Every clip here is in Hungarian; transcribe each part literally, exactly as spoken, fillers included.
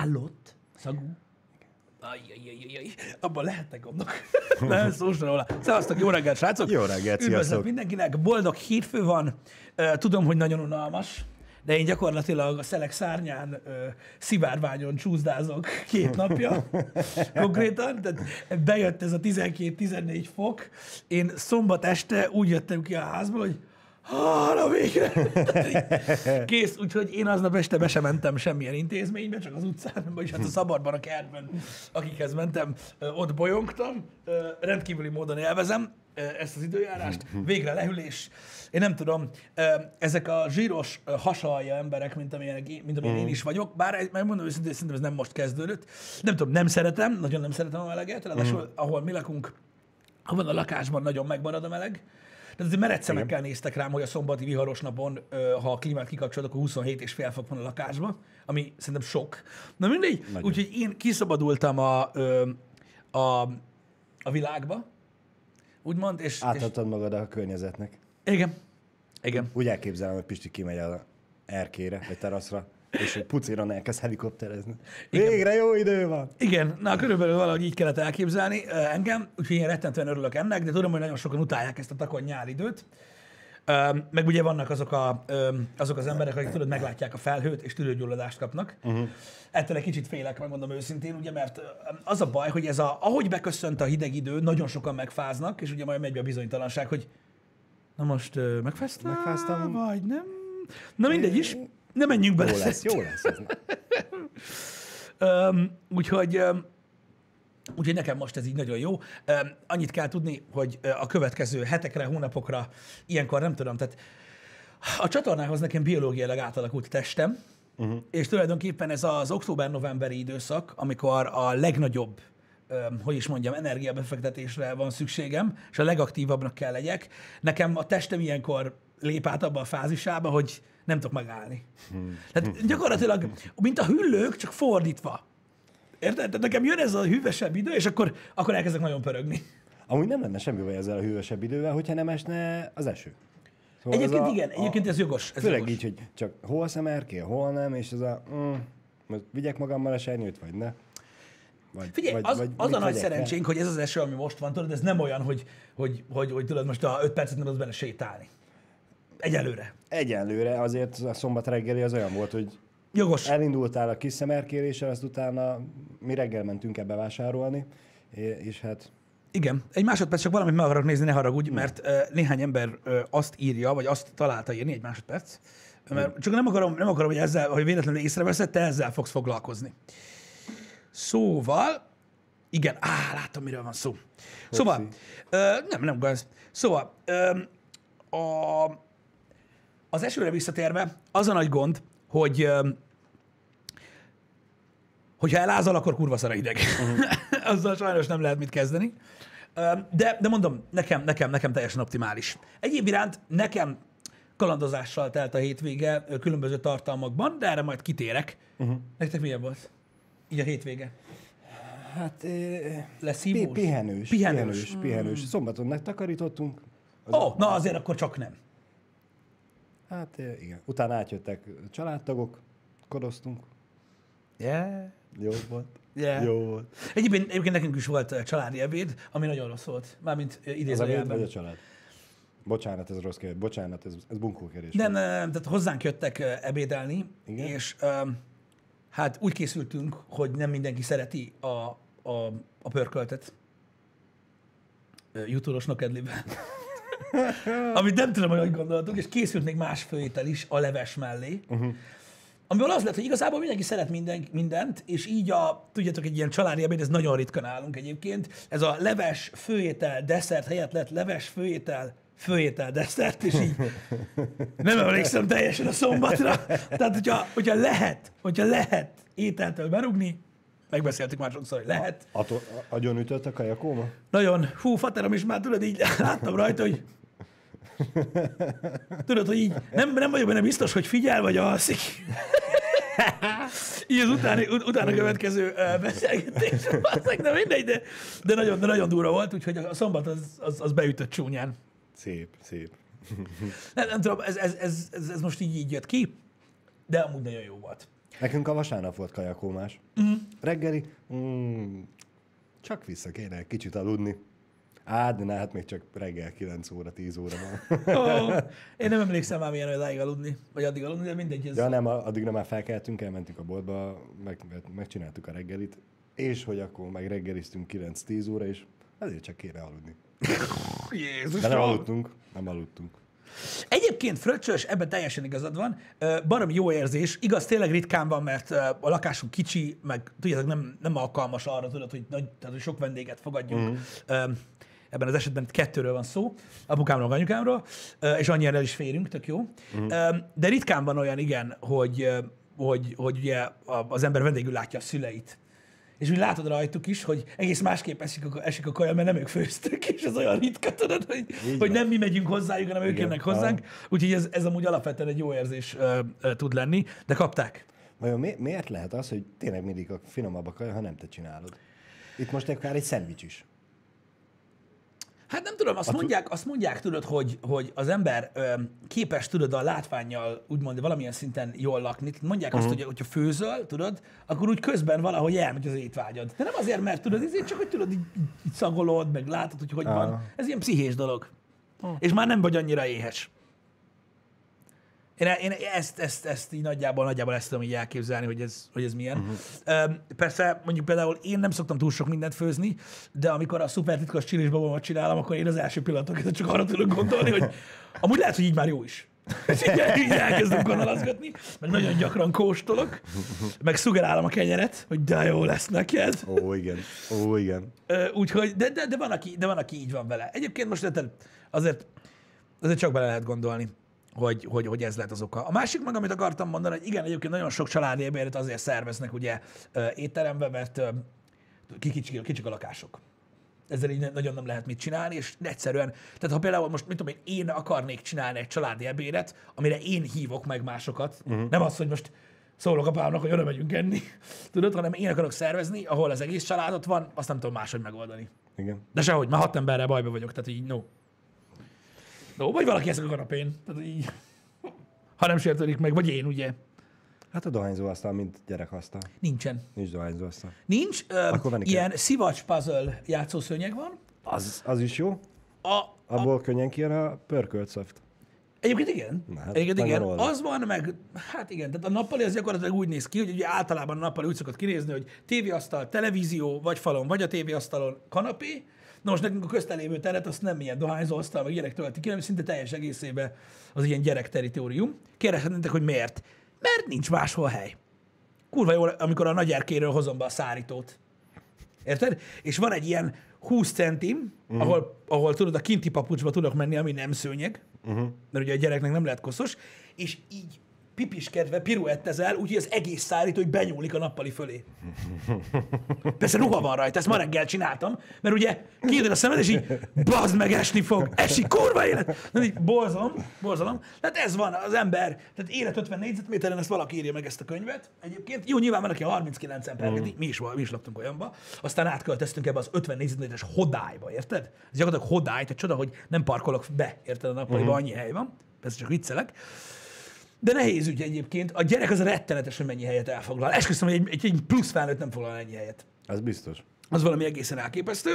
állott szagú. Ajjajjajjajj, abban lehetnek gondok. Nem szósra róla. Szevasztok, jó reggelt, srácok! Jó reggelt, sziasztok! Mindenkinek boldog hétfő van. Tudom, hogy nagyon unalmas, de én gyakorlatilag a szelek szárnyán szivárványon csúszdázok két napja konkrétan. Tehát bejött ez a tizenkét-tizennégy fok. Én szombat este úgy jöttem ki a házból, hogy hála végre! Kész, úgyhogy én aznap este be sem mentem semmilyen intézménybe, csak az utcán, vagyis hát a szabadban, a kertben, akikhez mentem, ott bolyongtam. Rendkívüli módon élvezem ezt az időjárást. Végre lehűlés. Én nem tudom, ezek a zsíros hasalja emberek, mint amilyen, mint amilyen én is vagyok, bár megmondom őszintén, szerintem ez nem most kezdődött. Nem tudom, nem szeretem, nagyon nem szeretem a meleget, ráadásul ahol mi lakunk, ahol a lakásban nagyon megmarad a meleg. Tehát azért merett szemekkel néztek rám, hogy a szombati viharos napon, ha a klímát kikapcsolod, akkor huszonhét és fél fok van a lakásban, ami szerintem sok. Na mindegy, úgyhogy én kiszabadultam a, a, a világba, úgymond. És, átadtad és... magad a környezetnek. Igen. Igen. Úgy elképzelem, hogy Pisti kimegy a erkére, vagy teraszra, és pucéron elkezd helikopterezni. Igen. Végre jó idő van! Igen, na körülbelül valahogy így kellett elképzelni engem, úgyhogy én rettentően örülök ennek, de tudom, hogy nagyon sokan utálják ezt a takony nyári időt. Meg ugye vannak azok, a, azok az emberek, akik tudod, meglátják a felhőt, és tüdőgyulladást kapnak. Uh-huh. Ettől egy kicsit félek, megmondom őszintén, ugye, mert az a baj, hogy ez a, ahogy beköszönt a hideg idő, nagyon sokan megfáznak, és ugye majd megy be a bizonytalanság, hogy na most megfáztam, megfáztam. Vagy nem? Na mindegy is. Ne menjünk bele. Jó lesz, jó lesz. um, úgyhogy, um, úgyhogy nekem most ez így nagyon jó. Um, annyit kell tudni, hogy a következő hetekre, hónapokra, ilyenkor nem tudom, tehát a csatornához nekem biológiailag átalakult testem, uh-huh. és tulajdonképpen ez az október-novemberi időszak, amikor a legnagyobb, um, hogy is mondjam, energiabefektetésre van szükségem, és a legaktívabbnak kell legyek. Nekem a testem ilyenkor lép át abba a fázisába, hogy nem tudok megállni. Hmm. Tehát gyakorlatilag, mint a hüllők, csak fordítva. Érted? Tehát nekem jön ez a hűvösebb idő, és akkor, akkor elkezdek nagyon pörögni. Amúgy nem lenne semmi baj ezzel a hűvösebb idővel, hogyha nem esne az eső. Szóval egyébként a, igen, a, egyébként ez jogos. Ez főleg jogos. Így, hogy csak hol szemerkél, hol nem, és ez a mm, most vigyek magammal a sernyőt, vagy ne. Vagy, figyelj, vagy, az, vagy az a nagy vegyek, szerencsénk, ne? Hogy ez az eső, ami most van, tudod, ez nem olyan, hogy, hogy, hogy, hogy tudod, most a öt percet nem tudsz benne sétálni. Egyelőre. Egyelőre, azért a szombat reggeli az olyan volt, hogy jogos. Elindultál a kis szemerkéléssel, azt utána mi reggel mentünk ebbe vásárolni, és hát... Igen, egy másodperc, csak valamit meg akarok nézni, ne haragudj, mert néhány ember azt írja, vagy azt találta írni, egy másodperc, mert csak nem akarom, nem akarom, hogy ezzel, hogy véletlenül észreveszed, te ezzel fogsz foglalkozni. Szóval... Igen, áh, látom, miről van szó. Szóval... Nem, nem gaz. Szóval... A... Az esőre visszatérve az a nagy gond, hogy hogyha elázol, akkor kurva szar a hideg. Uh-huh. Azzal sajnos nem lehet mit kezdeni. De, de mondom, nekem, nekem, nekem teljesen optimális. Egyéb iránt nekem kalandozással telt a hétvége különböző tartalmakban, de erre majd kitérek. Uh-huh. Nektek milyen volt? Így a hétvége. Hát leszívós? Pihenős. Pihenős. Pihenős. Szombaton megtakarítottunk. Ó, oh, na azért akkor csak nem. Hát igen. Utána átjöttek családtagok, kodoztunk. Yeah. Jó volt. Yeah. Jó volt. Egyébként, egyébként nekünk is volt családi ebéd, ami nagyon rossz volt. Mármint idézőjelben. Az a család? Bocsánat, ez rossz kérdés. Bocsánat, ez, ez bunkókerés. Nem, nem, nem, tehát hozzánk jöttek ebédelni, igen? És um, hát úgy készültünk, hogy nem mindenki szereti a, a, a pörköltet. Jutúros nokedliben. Amit nem tudom, hogy gondoltuk, és készült még más főétel is a leves mellé, uh-huh. amiből az lett, hogy igazából mindenki szeret minden, mindent, és így a, tudjátok, egy ilyen családi ebéd, ez nagyon ritkán állunk egyébként, ez a leves, főétel, desszert helyett lett leves, főétel, főétel, desszert, és így nem emlékszem teljesen a szombatra. Tehát, hogyha, hogyha lehet, hogyha lehet ételtől berugni, megbeszéltük már sokszor, hogy lehet. Agyon ütött a kajakóma? Nagyon. Hú, faterom is már, tudod, így láttam rajta, hogy tudod, hogy így nem, nem vagyok benne biztos, hogy figyel vagy alszik. Így az utáni, utána következő beszélgetés. De mindegy, de, de nagyon, nagyon durva volt, úgyhogy a szombat az, az, az beütött csúnyán. Szép, szép. Nem, nem tudom, ez, ez, ez, ez most így, így jött ki, de amúgy nagyon jó volt. Nekünk a vasárnap volt kajakómás. Mm. Reggeli, mm, csak vissza kéne egy kicsit aludni. Á, de ne, hát még csak reggel kilenc óra, tíz óra van. Oh, én nem emlékszem már milyen odáig aludni, vagy addig aludni, de mindegy. Ez... Ja nem, addigra már felkeltünk, elmentünk a boltba, meg, megcsináltuk a reggelit, és hogy akkor meg reggeliztünk kilenc-tíz óra, és ezért csak kéne aludni. Jézus, de nem aludtunk, nem aludtunk. Egyébként fröccsös, ebben teljesen igazad van, baromi jó érzés, igaz, tényleg ritkán van, mert a lakásunk kicsi, meg tudjátok, nem, nem alkalmas arra, tudod, hogy, nagy, tehát, hogy sok vendéget fogadjunk. Mm. Ebben az esetben kettőről van szó, apukámról, anyukámról, és annyira el is férünk, tök jó. Mm. De ritkán van olyan, igen, hogy, hogy, hogy ugye az ember vendégül látja a szüleit. És úgy látod rajtuk is, hogy egész másképp esik a, esik a kaja, mert nem ők főztök, és az olyan ritka, tudod, hogy, hogy nem mi megyünk hozzájuk, hanem ők jönnek hozzánk. Úgyhogy ez, ez amúgy alapvetően egy jó érzés uh, uh, tud lenni, de kapták. Vajon mi, miért lehet az, hogy tényleg mindig a finomabb a kaja, ha nem te csinálod? Itt most akár egy szendvics is. Hát nem tudom, azt a mondják, azt mondják tudod, hogy, hogy az ember ö, képes, tudod, a látvánnyal úgymond valamilyen szinten jól lakni. Mondják uh-huh. azt, hogy hogyha főzöl, tudod, akkor úgy közben valahogy elmegy az étvágyad. De nem azért, mert tudod, ezért csak, hogy tudod, így, így szagolod, meg látod, hogy hogy ah. van. Ez ilyen pszichés dolog. Ah. És már nem vagy annyira éhes. Én, én ezt, ezt, ezt így nagyjából, nagyjából ezt tudom így elképzelni, hogy ez, hogy ez milyen. Uh-huh. Persze, mondjuk például én nem szoktam túl sok mindent főzni, de amikor a szuper titkos csilisbabomat csinálom, akkor én az első pillanatok csak arra tudok gondolni, hogy amúgy lehet, hogy így már jó is. És így, így elkezdem gondolkozgatni, meg nagyon gyakran kóstolok, meg szugerálom a kenyeret, hogy de jó lesz neked. Ó, igen. Ó, igen. Úgyhogy, de, de, de, van, aki, de van, aki így van vele. Egyébként most azért, azért csak bele lehet gondolni. Hogy, hogy, hogy ez lett az oka. A másik meg, amit akartam mondani, hogy igen, egyébként nagyon sok családi ebédet azért szerveznek ugye étterembe, mert kicsik, kicsik a lakások. Ezzel így nagyon nem lehet mit csinálni, és egyszerűen, tehát ha például most, mit tudom én, én akarnék csinálni egy családi ebédet, amire én hívok meg másokat, uh-huh. nem az, hogy most szólok apámnak, hogy oda megyünk enni, tudod, hanem én akarok szervezni, ahol az egész családot van, azt nem tudom máshogy megoldani. Igen. De sehogy, már hat emberrel bajba vagyok, tehát így no. No, vagy valaki eszik a kanapén, tehát így, ha nem sértődik meg, vagy én, ugye? Hát a dohányzóasztal, mint gyerekasztal. Nincsen. Nincs dohányzóasztal. Nincs. Ö, ilyen szivacs puzzle játszószőnyeg van. Az, az is jó. A, Abból a... könnyen kijön a pörkölt szaft. Egyébként igen. Na, hát Egyébként igen. Olva. Az van, meg hát igen, tehát a nappali az gyakorlatilag úgy néz ki, hogy ugye általában a nappali úgy szokott kinézni, hogy tévéasztal, televízió, vagy falon, vagy a tévéasztalon kanapé. Na most nekünk a köztelévő teret azt nem ilyen dohányzóasztal, vagy gyerek tölti ki, hanem szinte teljes egészében az ilyen gyerek teritorium. Kérdezhetnétek, hogy miért? Mert nincs máshol hely. Kurva jól, amikor a nagy erkéről hozom be a szárítót. Érted? És van egy ilyen húsz centim, uh-huh. ahol, ahol tudod, a kinti papucsba tudok menni, ami nem szőnyeg, uh-huh. mert ugye a gyereknek nem lehet koszos, és így pipiskedve piruettezel, úgyhogy az egész szárító, hogy benyúlik a nappali fölé. Persze ruha van rajta, ezt ma reggel csináltam, mert ugye kiírod a szemed, és így bazd meg, esni fog, esik, kurva élet! Na, így borzalom, borzalom. Tehát ez van az ember, tehát élet ötven négyzetméteren, ezt valaki írja meg ezt a könyvet egyébként. Jó, nyilván van, aki a harminckilencen pergeti, mi is, mi is laktunk olyanba, aztán átköltöztünk ebbe az ötven négyzetméteres hodályba, érted? Ez gyakorlatilag hodály, tehát csoda, hogy nem parkolok be, érted, a nappaliba, annyi hely van, persze csak viccelek. De nehéz ügy egyébként. A gyerek az rettenetes, hogy mennyi helyet elfoglal. Esküszöm, hogy egy, egy plusz felnőtt nem foglal ennyi helyet. Ez biztos. Az valami egészen elképesztő.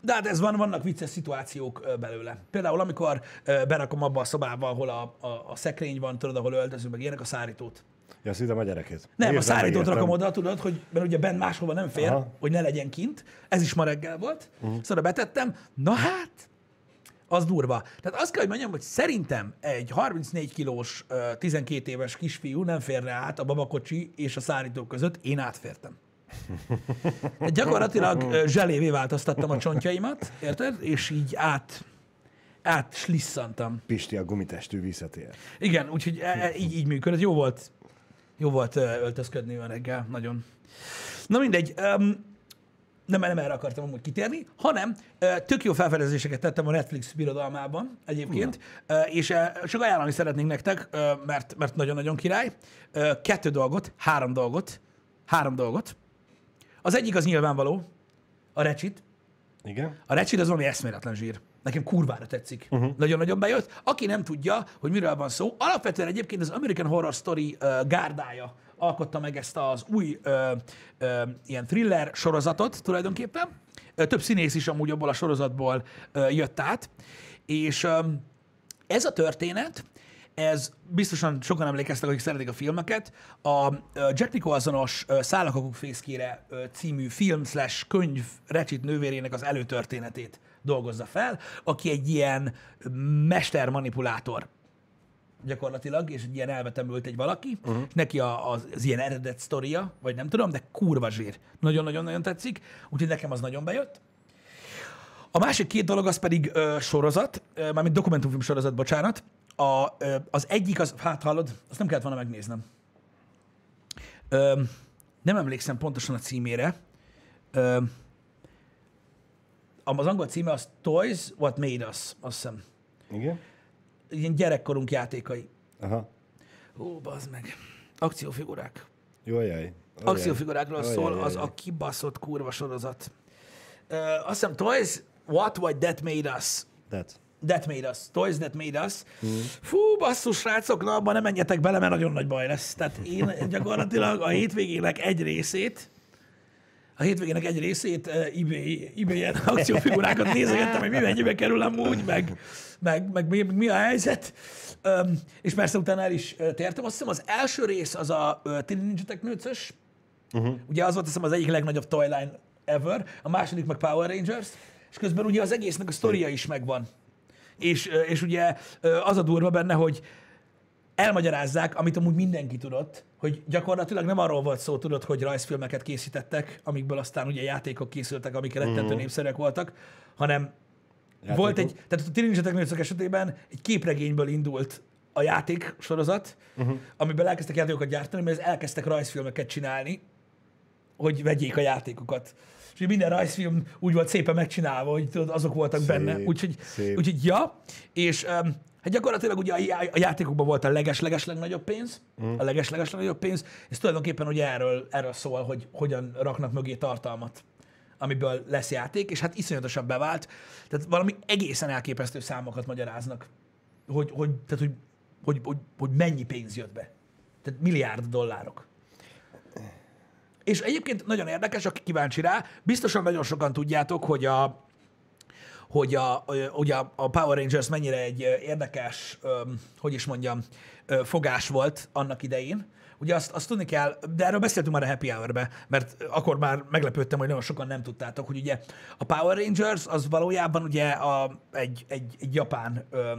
De hát ez van, vannak vicces szituációk belőle. Például amikor berakom abba a szobába, ahol a, a, a szekrény van, tudod, ahol öltözünk, meg ilyenek, a szárítót. Ja, szívem a gyerekét. Nem, értem, a szárítót rakom oda, tudod, hogy, mert ugye bent máshova nem fér, aha. hogy ne legyen kint. Ez is ma reggel volt. Uh-huh. Szóval betettem. Na hát... Az durva. Tehát azt kell, hogy mondjam, hogy szerintem egy harmincnégy kilós, tizenkét éves kisfiú nem férne át a babakocsi és a szárító között. Én átfértem. Tehát gyakorlatilag zselévé változtattam a csontjaimat, érted? És így át, át slisszantam. Pisti a gumitestű visszatér. Igen, úgyhogy így, így működött. Jó volt, jó volt öltözködni olyan reggel, nagyon. Na mindegy. Um, Nem, nem erre akartam amúgy kitérni, hanem tök jó felfedezéseket tettem a Netflix birodalmában egyébként, ja. és csak ajánlani szeretnénk nektek, mert, mert nagyon-nagyon király. Kettő dolgot, három dolgot, három dolgot. Az egyik az nyilvánvaló, a Ratchet. Igen. A Ratchet az valami eszméletlen zsír. Nekem kurvára tetszik. Uh-huh. Nagyon-nagyon bejött. Aki nem tudja, hogy miről van szó, alapvetően egyébként az American Horror Story uh, gárdája alkotta meg ezt az új ö, ö, ilyen thriller sorozatot tulajdonképpen. Több színész is amúgy abból a sorozatból ö, jött át. És ö, ez a történet, ez biztosan sokan emlékeztek, akik szeretik a filmeket, a Jack Nicholson-os Szállakakuk fészkére című film slash könyv Ratchet nővérének az előtörténetét dolgozza fel, aki egy ilyen mestermanipulátor gyakorlatilag, és egy ilyen elvetemült egy valaki, uh-huh. és neki az, az ilyen eredet sztoria, vagy nem tudom, de kurva zsír. Nagyon-nagyon-nagyon tetszik, úgyhogy nekem az nagyon bejött. A másik két dolog az pedig ö, sorozat, ö, mármint dokumentumfilm sorozat, bocsánat. A, ö, az egyik, az, hát hallod, azt nem kellett volna megnéznem. Ö, nem emlékszem pontosan a címére. Ö, az angol címe az Toys What Made Us, azt hiszem. Igen. Ilyen gyerekkorunk játékai. Aha. Hú, bazd meg. Akciófigurák. Jó, jaj. Akciófigurákról szól az a kibaszott kurva sorozat. Uh, azt hiszem, Toys, What, What That Made Us. That. That Made Us. Toys That Made Us. Mm. Fú, basszus, srácok, na abban nem menjetek bele, mert nagyon nagy baj lesz. Tehát én gyakorlatilag a hétvégének egy részét A hétvégének egy részét eBay-en akciófigurákat nézegettem, hogy mi mennyibe kerül amúgy, meg, meg, meg mi, mi a helyzet. Üm, és persze utána el is tértem. Azt hiszem, az első rész az a Tini Ninja Technőcös. Uh-huh. Ugye az volt, azt hiszem, az egyik legnagyobb toyline ever. A második meg Power Rangers. És közben ugye az egésznek a sztoria is megvan. És, és ugye az a durva benne, hogy elmagyarázzák, amit amúgy mindenki tudott, hogy gyakorlatilag nem arról volt szó, tudod, hogy rajzfilmeket készítettek, amikből aztán ugye játékok készültek, amik rettentő mm. népszerűek voltak, hanem játékok? Volt egy, tehát a Tini Ninja Technőcök esetében egy képregényből indult a játéksorozat, uh-huh. amiben elkezdtek játékokat gyártani, mert elkezdtek rajzfilmeket csinálni, hogy vegyék a játékokat. És minden rajzfilm úgy volt szépen megcsinálva, hogy tudod, azok voltak szép, benne. Úgyhogy, úgyhogy ja, és... Um, hát gyakorlatilag ugye a játékokban volt a leges-leges legnagyobb pénz, mm. a leges-leges legnagyobb pénz, és tulajdonképpen ugye erről, erről szól, hogy hogyan raknak mögé tartalmat, amiből lesz játék, és hát iszonyatosan bevált. Tehát valami egészen elképesztő számokat magyaráznak, hogy, hogy, tehát, hogy, hogy, hogy, hogy mennyi pénz jött be. Tehát milliárd dollárok. És egyébként nagyon érdekes, aki kíváncsi rá, biztosan nagyon sokan tudjátok, hogy a hogy a, ugye a Power Rangers mennyire egy érdekes, hogy is mondjam, fogás volt annak idején. Ugye azt, azt tudni kell, de erről beszéltünk már a Happy Hour-be, mert akkor már meglepődtem, hogy nagyon sokan nem tudtátok, hogy ugye a Power Rangers az valójában ugye a, egy, egy, egy japán ö,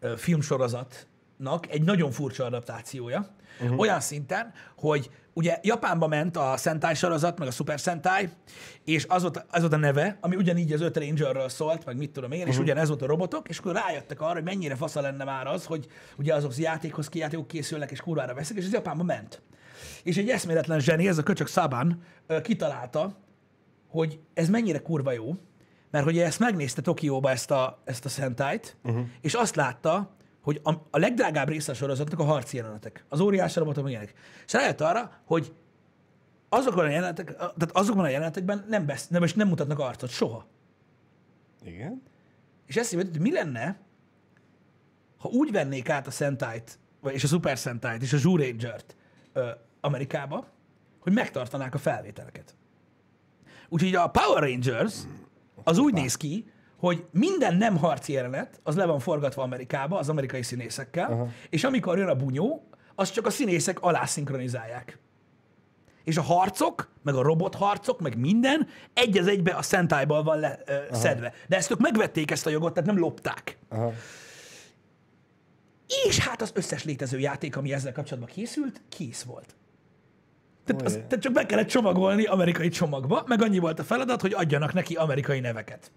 ö, filmsorozatnak egy nagyon furcsa adaptációja. Uh-huh. Olyan szinten, hogy ugye Japánba ment a Sentai sorozat, meg a Super Sentai, és az volt, az volt a neve, ami ugyanígy az öt Rangerről szólt, meg mit tudom én, és ugyanez volt a robotok, és akkor rájöttek arra, hogy mennyire fasza lenne már az, hogy ugye azok játékhoz ki játékok készülnek, és kurvára veszik, és ez Japánba ment. És egy eszméletlen zseni, ez a köcsök Saban kitalálta, hogy ez mennyire kurva jó, mert hogy ezt megnézte Tokióba ezt a, ezt a Sentait, uh-huh. és azt látta, hogy a, a legdrágább része a sorozatnak a harci jelenetek, az óriás robotok ilyenek. És rájött arra, hogy azokban a, jelenetek, tehát azokban a jelenetekben nem, besz, nem, és nem mutatnak arcot, soha. Igen. És ezt mondja, hogy mi lenne, ha úgy vennék át a Sentait, és a Super Sentait, és a Zhu Rangert Amerikába, hogy megtartanák a felvételeket. Úgyhogy a Power Rangers az úgy néz ki, hogy minden nem harci jelenet, az le van forgatva Amerikába, az amerikai színészekkel, aha. és amikor jön a bunyó, azt csak a színészek alá szinkronizálják. És a harcok, meg a robotharcok, meg minden egy az egybe a Sentai-ból van le, ö, szedve. De ezt ők megvették ezt a jogot, tehát nem lopták. Aha. És hát az összes létező játék, ami ezzel kapcsolatban készült, kész volt. Tehát, az, tehát csak be kellett csomagolni amerikai csomagba, meg annyi volt a feladat, hogy adjanak neki amerikai neveket.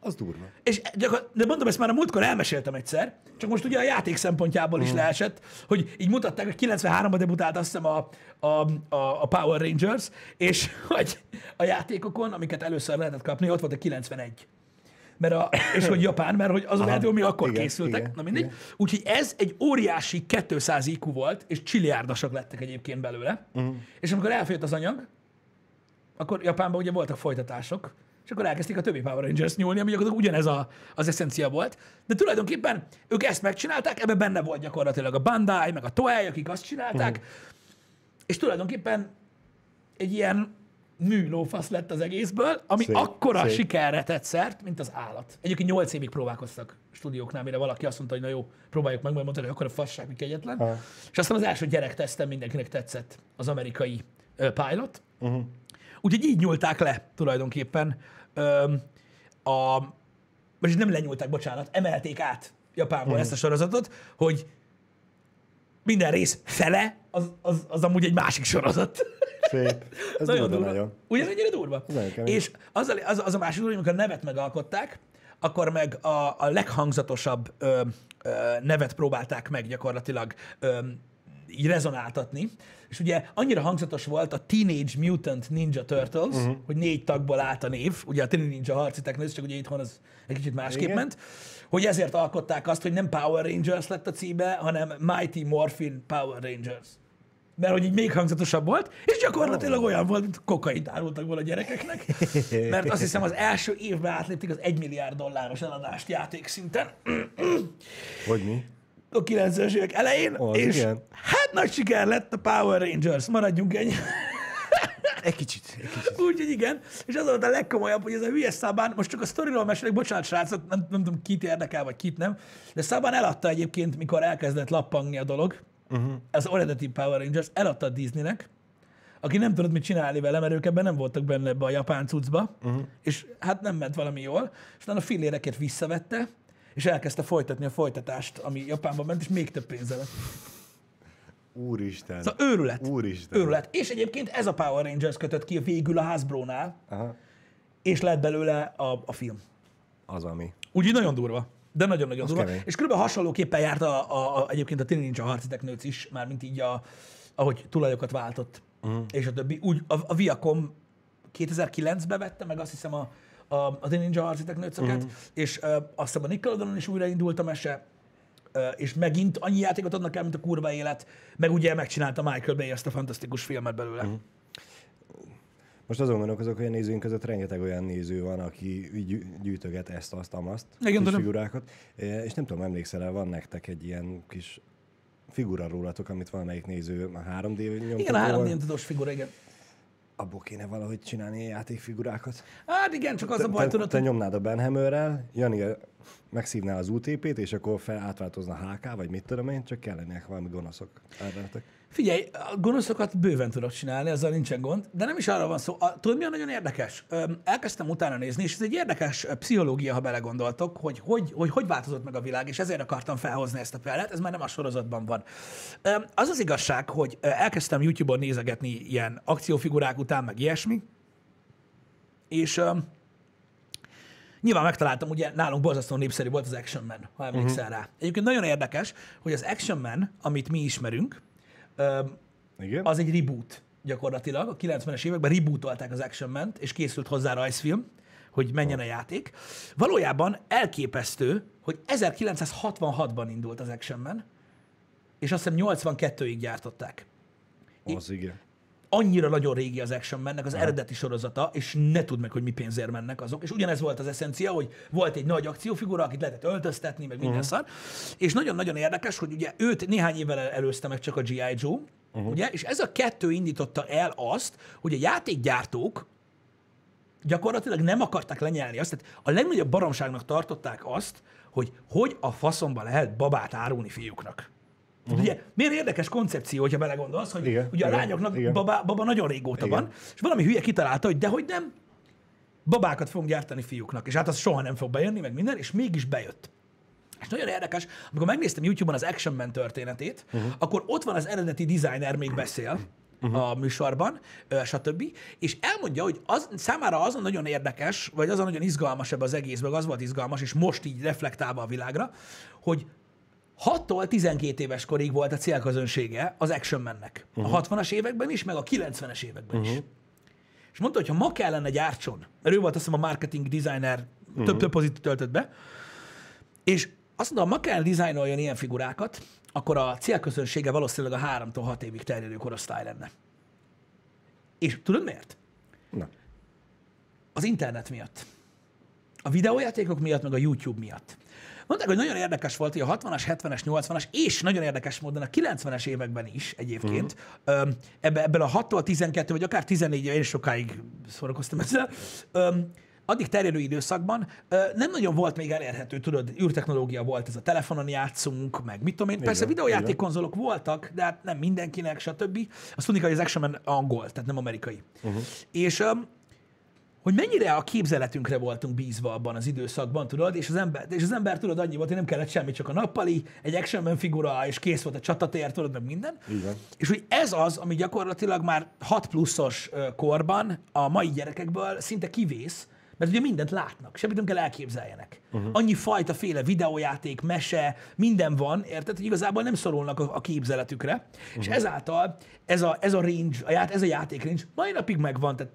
Az durva. És gyakor- de mondom, ezt már a múltkor elmeséltem egyszer, csak most ugye a játék szempontjából is mm. leesett, hogy így mutatták, hogy kilencvenháromban debütált azt hiszem a, a, a, a Power Rangers, és hogy a játékokon, amiket először lehetett kapni, ott volt a kilencvenegy. Mert a, és hogy Japán, mert hogy azon lehető, ami akkor igen, készültek. Igen, na mindegy. Úgyhogy ez egy óriási kétszáz IQ volt, és csiliárdasak lettek egyébként belőle. Mm. És amikor elfogyott az anyag, akkor Japánban ugye voltak folytatások, és akkor elkezdték a többi Power Rangers nyúlni, ami gyakorlatilag ugyanez a, az eszencia volt. De tulajdonképpen ők ezt megcsinálták, ebben benne volt gyakorlatilag a Bandai, meg a Toei, akik azt csinálták, uh-huh. és tulajdonképpen egy ilyen műlófasz lett az egészből, ami szép, akkora szép. sikerre tett szert, mint az állat. Egyébként nyolc évig próbálkoztak stúdióknál, mire valaki azt mondta, hogy na jó, próbáljuk meg, majd mondta, hogy akkor a fasság, mi kegyetlen. Ha. És aztán az első gyerekteszten mindenkinek tetszett az amerikai uh, pilot. Uh-huh. Úgyhogy így nyúlták le tulajdonképpen um, a... Vagyis nem lenyúlták, bocsánat, emelték át Japánból uh-huh. ezt a sorozatot, hogy minden rész fele az, az, az amúgy egy másik sorozat. Szép. Ez nagyon durva. durva. Ugyanennyire durva. És az a, az, az a másik dolog, amikor a nevet megalkották, akkor meg a, a leghangzatosabb ö, ö, nevet próbálták meg gyakorlatilag ö, így rezonáltatni. És ugye annyira hangzatos volt a Teenage Mutant Ninja Turtles, uh-huh. hogy négy tagból állt a név, ugye a Teenage Ninja harci teknősz, csak ugye itthon az egy kicsit másképp Igen. ment, hogy ezért alkották azt, hogy nem Power Rangers lett a címe, hanem Mighty Morphin Power Rangers. Mert hogy így még hangzatosabb volt, és gyakorlatilag olyan volt, mint kokaint árultak volna a gyerekeknek, mert azt hiszem az első évben átlépték az egy milliárd dolláros eladást játékszinten. Hogy mi? A kilencvenes évek elején, oh, és igen. hát nagy siker lett a Power Rangers, maradjunk ennyi. Egy kicsit, egy kicsit. Úgyhogy igen, és az volt a legkomolyabb, hogy ez a hülyes Szabán, most csak a sztoriról mesélek, bocsánat srácok, nem, nem tudom kit érdekel, vagy kit nem, de Szabán eladta egyébként, mikor elkezdett lappangni a dolog, Uh-huh. az eredeti Power Rangers eladta a Disneynek, aki nem tudott mit csinálni vele, mert ők ebben nem voltak benne ebbe a japán cuccba, uh-huh. és hát nem ment valami jól, és utána a fillérekért visszavette, és elkezdte folytatni a folytatást, ami Japánban ment, és még több pénze lett. Úristen. Szóval őrület. Úristen. Őrület. És egyébként ez a Power Rangers kötött ki végül a Hasbro-nál, Aha. és lett belőle a, a film. Az ami. Úgyhogy nagyon durva. De nagyon-nagyon durva. Kemény. És körülbelül hasonlóképpen járt a, a, a, egyébként a Tini Ninja harci teknőc is, mármint így, a, ahogy tulajokat váltott, uh-huh. és a többi. Úgy a, a Viacom kétezer-kilencben vette meg azt hiszem a, a, a Tini Ninja harci teknőcöket, uh-huh. és uh, azt hiszem a Nickelodeonon is újraindult a mese, uh, és megint annyi játékot adnak el, mint a kurva élet, meg ugye megcsinálta Michael Bay ezt a fantasztikus filmet belőle. Uh-huh. Most azon gondolkozok, hogy a nézőink között rengeteg olyan néző van, aki gyűjtöget ezt, azt, amazt, Igen, kis figurákat. És nem tudom, emlékszel-e, van nektek egy ilyen kis figura rólatok, amit valamelyik néző a három dé nyomtatóval... Igen, a három dé nyomtatós figura, igen. Abból kéne valahogy csinálni a játékfigurákat. Hát igen, csak az a baj, tudod... Te nyomnád a Ben Hammerrel, Jani megszívná az u té pét, és akkor átváltozna há ká, vagy mit tudom én, csak kellenek valami gonoszok. Figyelj, a gonoszokat bőven tudok csinálni, azzal nincsen gond, de nem is arra van szó. A, tudod, mi a nagyon érdekes? Elkezdtem utána nézni, és ez egy érdekes pszichológia, ha belegondoltok, hogy hogy, hogy hogy változott meg a világ, és ezért akartam felhozni ezt a példát, ez már nem a sorozatban van. Az az igazság, hogy elkezdtem YouTube-on nézegetni ilyen akciófigurák után, meg ilyesmi, és nyilván megtaláltam, ugye nálunk borzasztóan népszerű volt az Action Man, ha emlékszel uh-huh. rá. Egyébként nagyon érdekes, hogy az Action Man, amit mi ismerünk, Igen? az egy reboot gyakorlatilag. A kilencvenes években rebootolták az Action Man-t, és készült hozzá rajzfilm, hogy menjen a játék. Valójában elképesztő, hogy ezerkilencszázhatvanhatban indult az Action Man, és azt hiszem nyolcvankettőig gyártották. Az igen. Annyira nagyon régi az Action Man-nek az eredeti sorozata, és ne tudd meg, hogy mi pénzért mennek azok. És ugyanez volt az eszencia, hogy volt egy nagy akciófigura, akit lehetett öltöztetni, meg minden uh-huh. szar. És nagyon-nagyon érdekes, hogy ugye őt néhány évvel előzte meg csak a dzsí áj Joe, uh-huh. ugye? És ez a kettő indította el azt, hogy a játékgyártók gyakorlatilag nem akarták lenyelni azt. Tehát a legnagyobb baromságnak tartották azt, hogy hogy a faszomba lehet babát árulni fiúknak. Uh-huh. Ugye, milyen érdekes koncepció, hogyha belegondolsz, hogy igen, ugye a igen, lányoknak baba, baba nagyon régóta igen. van, és valami hülye kitalálta, hogy dehogy nem, babákat fogunk gyártani fiúknak, és hát az soha nem fog bejönni, meg minden, és mégis bejött. És nagyon érdekes, amikor megnéztem YouTube-on az Action Man történetét, uh-huh. akkor ott van az eredeti designer, még beszél uh-huh. a műsorban, stb. És elmondja, hogy az, számára azon nagyon érdekes, vagy azon nagyon izgalmas ebbe az egészben, az volt izgalmas, és most így reflektálva a világra, hogy hattól tizenkét éves korig volt a célközönsége az Action Man-nek. Uh-huh. A hatvanas években is, meg a kilencvenes években uh-huh. is. És mondta, hogy ha ma kellene gyártson, mert ő volt azt hiszem a marketing designer, uh-huh. több-több pozíciót töltött be, és azt mondta, ha ma kellene dizájnoljon ilyen figurákat, akkor a célközönsége valószínűleg a háromtól hat évig terjedő korosztály lenne. És tudod miért? Na. az internet miatt. A videójátékok miatt, meg a YouTube miatt. Mondták, hogy nagyon érdekes volt, hogy a hatvanas, hetvenes, nyolcvanas és nagyon érdekes módon a kilencvenes években is egyébként, uh-huh. ebbe, ebből a hattól tizenkettő, vagy akár tizennégy, én sokáig szórakoztam ezzel, addig terjedő időszakban nem nagyon volt még elérhető, tudod, űrtechnológia volt, ez a telefonon játszunk, meg mit tudom én. Persze videójátékkonzolok voltak, de hát nem mindenkinek, stb. Azt tudni kell, hogy az Action Man angol, tehát nem amerikai. Uh-huh. És hogy mennyire a képzeletünkre voltunk bízva abban az időszakban, tudod, és az ember, és az ember tudod, annyi volt, hogy nem kellett semmit, csak a nappali, egy Action Man figura, és kész volt a csatatér, tudod, meg minden. Igen. És hogy ez az, ami gyakorlatilag már hat pluszos korban a mai gyerekekből szinte kivész, mert ugye mindent látnak, semmit nem kell elképzeljenek. Uh-huh. Annyi fajta féle videójáték, mese, minden van, érted, hogy igazából nem szorulnak a, a képzeletükre, uh-huh. és ezáltal ez a, ez a range, a ját, ez a játék range mai napig megvan, tehát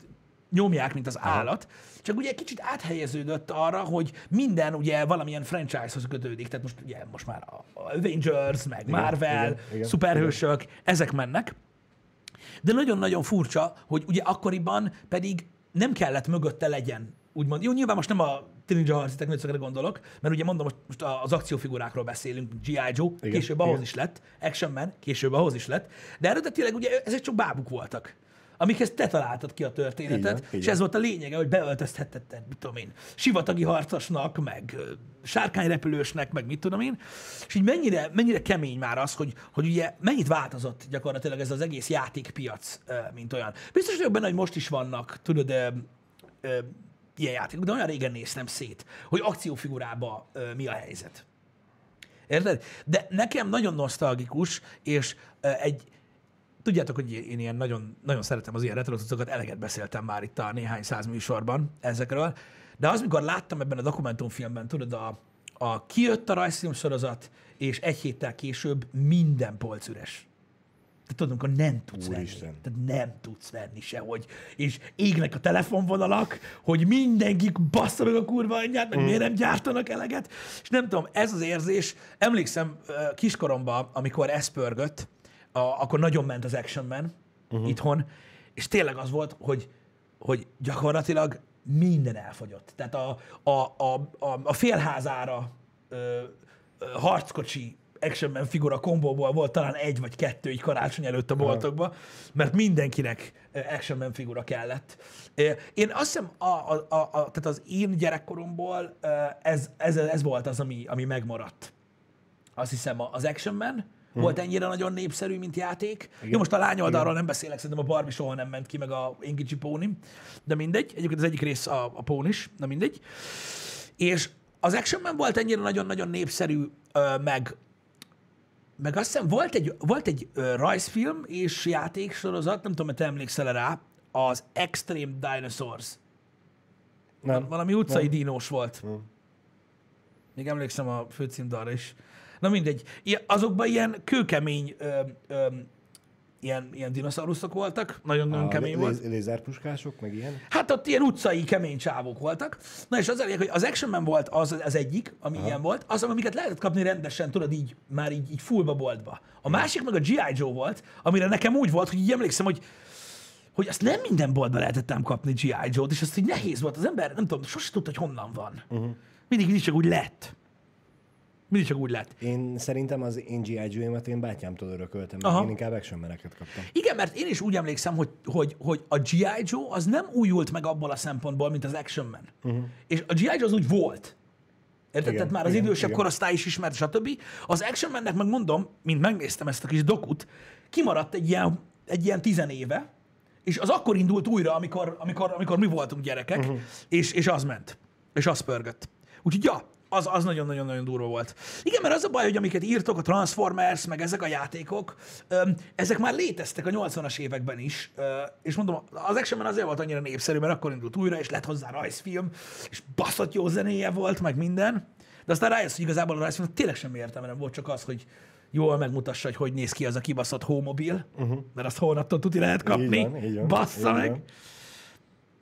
nyomják, mint az állat, csak ugye kicsit áthelyeződött arra, hogy minden ugye valamilyen franchise-hoz kötődik, tehát most ugye most már a Avengers, meg igen, Marvel, igen, igen, szuperhősök, igen. ezek mennek, de nagyon-nagyon furcsa, hogy ugye akkoriban pedig nem kellett mögötte legyen, úgymond. Jó, nyilván most nem a Ninja Harci technőszakra gondolok, mert ugye mondom, most az akciófigurákról beszélünk, G I Joe, igen, később ahhoz igen. is lett, Action Man, később ahhoz is lett, de eredetileg ugye ezek csak bábuk voltak, amikhez te találtad ki a történetet, igen, és igen. ez volt a lényege, hogy beöltözhetted, mit tudom én, sivatagi harcosnak, meg sárkányrepülősnek, meg mit tudom én, és így mennyire, mennyire kemény már az, hogy, hogy ugye mennyit változott gyakorlatilag ez az egész játékpiac, mint olyan. Biztos vagyok benne, hogy most is vannak, tudod, ö, ö, ilyen játékok, de olyan régen néztem szét, hogy akciófigurába ö, mi a helyzet. Érted? De nekem nagyon nosztalgikus, és ö, egy tudjátok, hogy én ilyen nagyon, nagyon szeretem az ilyen retrocucokat, eleget beszéltem már itt a néhány száz műsorban ezekről, de az, mikor láttam ebben a dokumentumfilmben, tudod, a, a kijött a rajzfilm sorozat, és egy héttel később minden polc üres. Tehát tudod, amikor nem tudsz venni. Tehát nem tudsz venni sehogy. És égnek a telefonvonalak, hogy mindenki bassza meg a kurva anyját, meg mm. miért nem gyártanak eleget. És nem tudom, ez az érzés, emlékszem kiskoromban, amikor ez pörgött, A, akkor nagyon ment az Action Man uh-huh. itthon, és tényleg az volt, hogy, hogy gyakorlatilag minden elfogyott. Tehát a, a, a, a félházára ö, ö, harckocsi Action Man figura kombóból volt talán egy vagy kettő így karácsony előtt a boltokban, mert mindenkinek Action Man figura kellett. Én azt hiszem, a, a, a, a, tehát az én gyerekkoromból ez, ez, ez volt az, ami, ami megmaradt. Azt hiszem az Action Man, volt hmm. ennyire nagyon népszerű, mint játék. Igen. Jó, most a lány oldalról nem beszélek, szerintem a Barbie soha nem ment ki, meg a én kicsi pónim. De mindegy. Egyébként az egyik rész a, a pón is, de mindegy. És az Action Man volt ennyire nagyon-nagyon népszerű, meg, meg azt hiszem volt egy, volt egy rajzfilm és játéksorozat, nem tudom, hogy te emlékszel rá, az Extreme Dinosaurs. Nem. Valami utcai nem. dínós volt. Nem. Még emlékszem a főcímdalra is. Na mindegy, azokban ilyen kőkemény ö, ö, ilyen, ilyen dinoszauruszok voltak, nagyon-nagyon kemény volt. Lézerpuskások, meg ilyen? Hát ott ilyen utcai kemény csávók voltak. Na és az elég, hogy az Action Man volt az, az egyik, ami Aha. ilyen volt, az, amiket lehetett kapni rendesen, tudod, így már így, így fullba boltba. A másik meg a G I Joe volt, amire nekem úgy volt, hogy így emlékszem, hogy hogy azt nem minden boltban lehetett ám kapni G I Joe-t, és azt így nehéz volt az ember, nem tudom, sose tudta, hogy honnan van. Uh-huh. Mindig, mindig csak úgy lett. Mindig csak úgy lett. Én szerintem az én G I Joe-émet én bátyámtól örököltem, mert én inkább Action Man-eket kaptam. Igen, mert én is úgy emlékszem, hogy, hogy, hogy a G I Joe az nem újult meg abból a szempontból, mint az Action Man. Uh-huh. És a G I Joe az úgy volt. Érted? Tehát már az igen, idősebb igen. korosztály is ismert, stb. Az Action Man-nek megmondom, mint megnéztem ezt a kis dokut, kimaradt egy ilyen, egy ilyen tizenéve, és az akkor indult újra, amikor, amikor, amikor mi voltunk gyerekek, uh-huh. és, és az ment. És az pörgött. Úgyhogy ja, az, az nagyon-nagyon-nagyon durva volt. Igen, mert az a baj, hogy amiket írtok, a Transformers, meg ezek a játékok, öm, ezek már léteztek a nyolcvanas években is, ö, és mondom, az Action Man azért volt annyira népszerű, mert akkor indult újra, és lett hozzá rajzfilm, és baszott jó zenéje volt, meg minden, de aztán rájössz, hogy igazából a rajzfilm tényleg semmi értelme nem volt, csak az, hogy jól megmutassa, hogy hogy néz ki az a kibaszott hómobil, uh-huh. mert azt holnaptól tuti lehet kapni, így van, így van, bassza így meg! Van.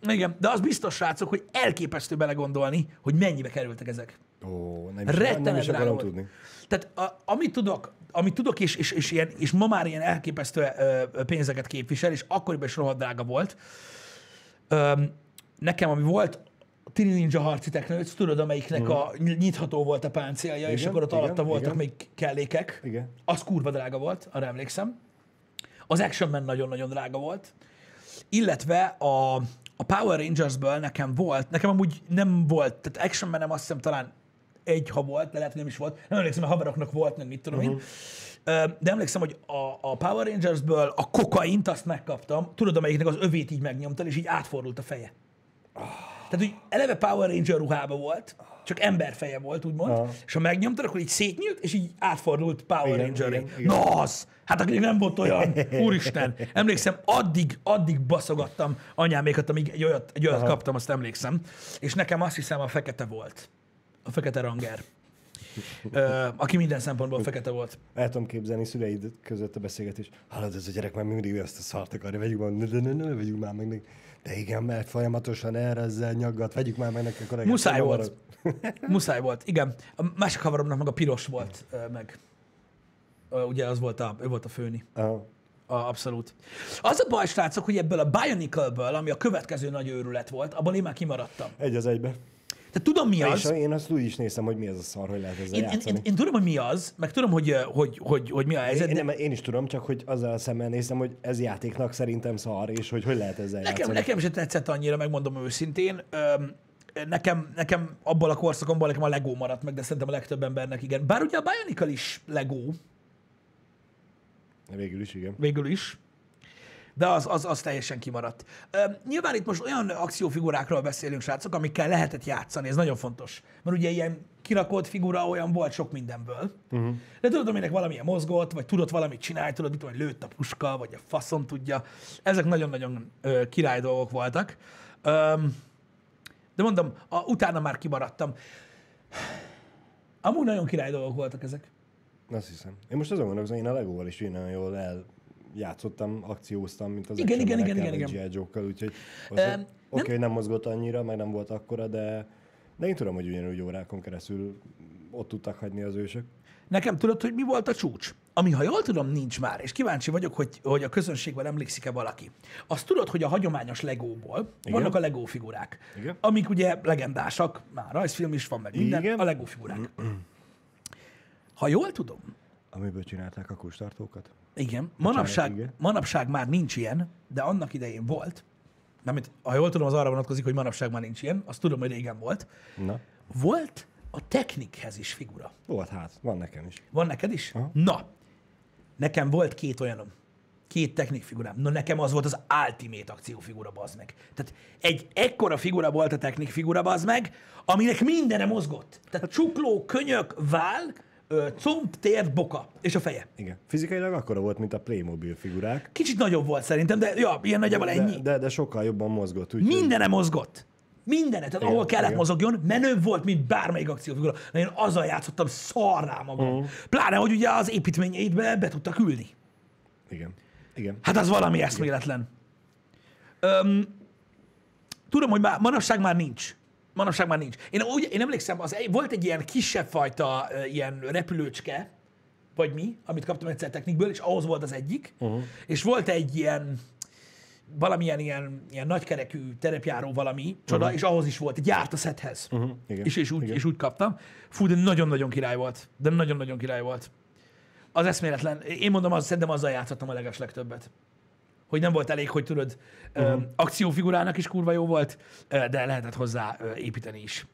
Igen, de az biztos, srácok, hogy elképesztő belegondolni, hogy mennyibe kerültek ezek. Ó, nem is, nem is akarom tudni. Tehát a, amit tudok, amit tudok és, és, és, ilyen, és ma már ilyen elképesztő ö, pénzeket képvisel, és akkoriban is rohadt drága volt, ö, nekem ami volt, Tini Ninja harcitechnőc, tudod, amelyiknek uh-huh. a nyitható volt a páncélja, igen, és akkor ott igen, alatta voltak igen. még kellékek. Igen. Az kurva drága volt, arra emlékszem. Az Action Man nagyon-nagyon drága volt. Illetve a, a Power Rangersből nekem volt, nekem amúgy nem volt, tehát Action Man nem azt hiszem talán egy, ha volt, de lehet, hogy nem is volt. Nem emlékszem, a haveroknak volt, nem mit tudom uh-huh. én. De emlékszem, hogy a, a Power Rangersből a kokaint azt megkaptam, tudod, amelyiknek az övét így megnyomtál, és így átfordult a feje. Oh. Tehát, hogy eleve Power Ranger ruhába volt, csak emberfeje volt, úgymond, oh. és ha megnyomtad, akkor így szétnyílt, és így átfordult Power Ranger-re. Na az! Hát akkor nem volt olyan, úristen! Emlékszem, addig, addig baszogattam anyámékat, amíg egy olyat, egy olyat uh-huh. kaptam, azt emlékszem. És nekem azt hiszem, a fekete volt. A fekete ranger. Ö, aki minden szempontból fekete volt. El tudom képzelni szüleid között a beszélgetés. Hallod, ez a gyerek már mindig azt a szart akarja, vegyük már, ne, ne, ne, vegyük már meg neki. De igen, mert folyamatosan erre ezzel nyaggat, vegyük már meg neki a kollégát. Muszáj volt. Muszáj volt, igen. A másik havaromnak meg a piros volt meg. Ugye az volt a, ő volt a főni. Aha. Abszolút. Az a baj, srácok, hogy ebből a Bionicle-ből, ami a következő nagy őrület volt, abban én már kimaradtam. Egy az egybe. Tehát tudom, mi az. És én azt úgy is néztem, hogy mi az a szar, hogy lehet ezzel én, játszani. Én, én tudom, hogy mi az, meg tudom, hogy, hogy, hogy, hogy mi a helyzet. Én, de... én is tudom, csak hogy azzal a szemmel néztem, hogy ez játéknak szerintem szar, és hogy hogy lehet ezzel nekem, játszani. Nekem se tetszett annyira, megmondom őszintén. Nekem, nekem abból a korszakomból nekem a Lego maradt meg, de szerintem a legtöbb embernek igen. Bár ugye a Bionicle is Lego. Végül is, igen. Végül is. De az, az, az teljesen kimaradt. Üm, nyilván itt most olyan akciófigurákról beszélünk, srácok, amikkel lehetett játszani, ez nagyon fontos. Mert ugye ilyen kirakott figura olyan volt sok mindenből. Uh-huh. De tudod, aminek valamilyen mozgott, vagy tudott valamit csinálni, tudod, mit tudom, hogy lőtt a puska, vagy a faszom tudja. Ezek nagyon-nagyon ö, király dolgok voltak. Üm, de mondom, a, utána már kimaradtam. Amúgy nagyon király dolgok voltak ezek. Azt hiszem. Én most azon gondolkozom, én a Legóval is én nagyon jól el... játszottam, akcióztam, mint az igen, igen, igen, igen, igen. gé i. Joe-kkal, úgyhogy um, oké, okay, nem mozgott annyira, meg nem volt akkora, de, de én tudom, hogy ugyanúgy órákon keresztül ott tudtak hagyni az ősök. Nekem tudod, hogy mi volt a csúcs? Ami, ha jól tudom, nincs már, és kíváncsi vagyok, hogy, hogy a közönségben emlékszik-e valaki. Azt tudod, hogy a hagyományos Legóból igen. vannak a Lego figurák, igen. amik ugye legendásak, már rajzfilm is van, meg minden, igen. a Lego figurák. Ha jól tudom... Amiből csinálták a kulcstartókat? Igen. Manapság, manapság már nincs ilyen, de annak idején volt. Mert ha jól tudom, az arra vonatkozik, hogy manapság már nincs ilyen. Azt tudom, hogy régen volt. Na. Volt a Technichez is figura. Volt hát. Van nekem is. Van neked is? Aha. Na. Nekem volt két olyanom. Két Technic figurám. Na nekem az volt az Ultimate akciófigura, bazd meg. Tehát egy ekkora figura volt a Technic figura, bazd meg, aminek mindene mozgott. Tehát csukló, könyök, váll, comb, térd, boka, és a feje. Igen. Fizikailag akkora volt, mint a Playmobil figurák. Kicsit nagyobb volt szerintem, de ja, ilyen nagyjából de, ennyi. De, de sokkal jobban mozgott. Úgy mindene hogy... mozgott. Mindene, tehát igen, ahol kellett igen. mozogjon, menőbb volt, mint bármelyik akciófigura. Na én azzal játszottam szarrá magam. Uh-huh. Pláne, hogy ugye az építményeidbe be tudtak ülni. Igen. igen. Hát az valami eszméletlen. Öm, tudom, hogy már, manapság már nincs. Manapság már nincs. Én, úgy, én emlékszem, az, volt egy ilyen kisebb fajta uh, ilyen repülőcske, vagy mi, amit kaptam egyszer technikből, és ahhoz volt az egyik, uh-huh. és volt egy ilyen, valamilyen ilyen, ilyen nagykerekű terepjáró valami csoda, uh-huh. és ahhoz is volt, járt a szethez. Uh-huh. És, és, úgy, és úgy kaptam. Fú, de nagyon-nagyon király volt. De nagyon-nagyon király volt. Az eszméletlen. Én mondom, az, szerintem azzal játszottam a leges legtöbbet. Hogy nem volt elég, hogy tudod, uh-huh. akciófigurának is kurva jó volt, de lehetett hozzá építeni is.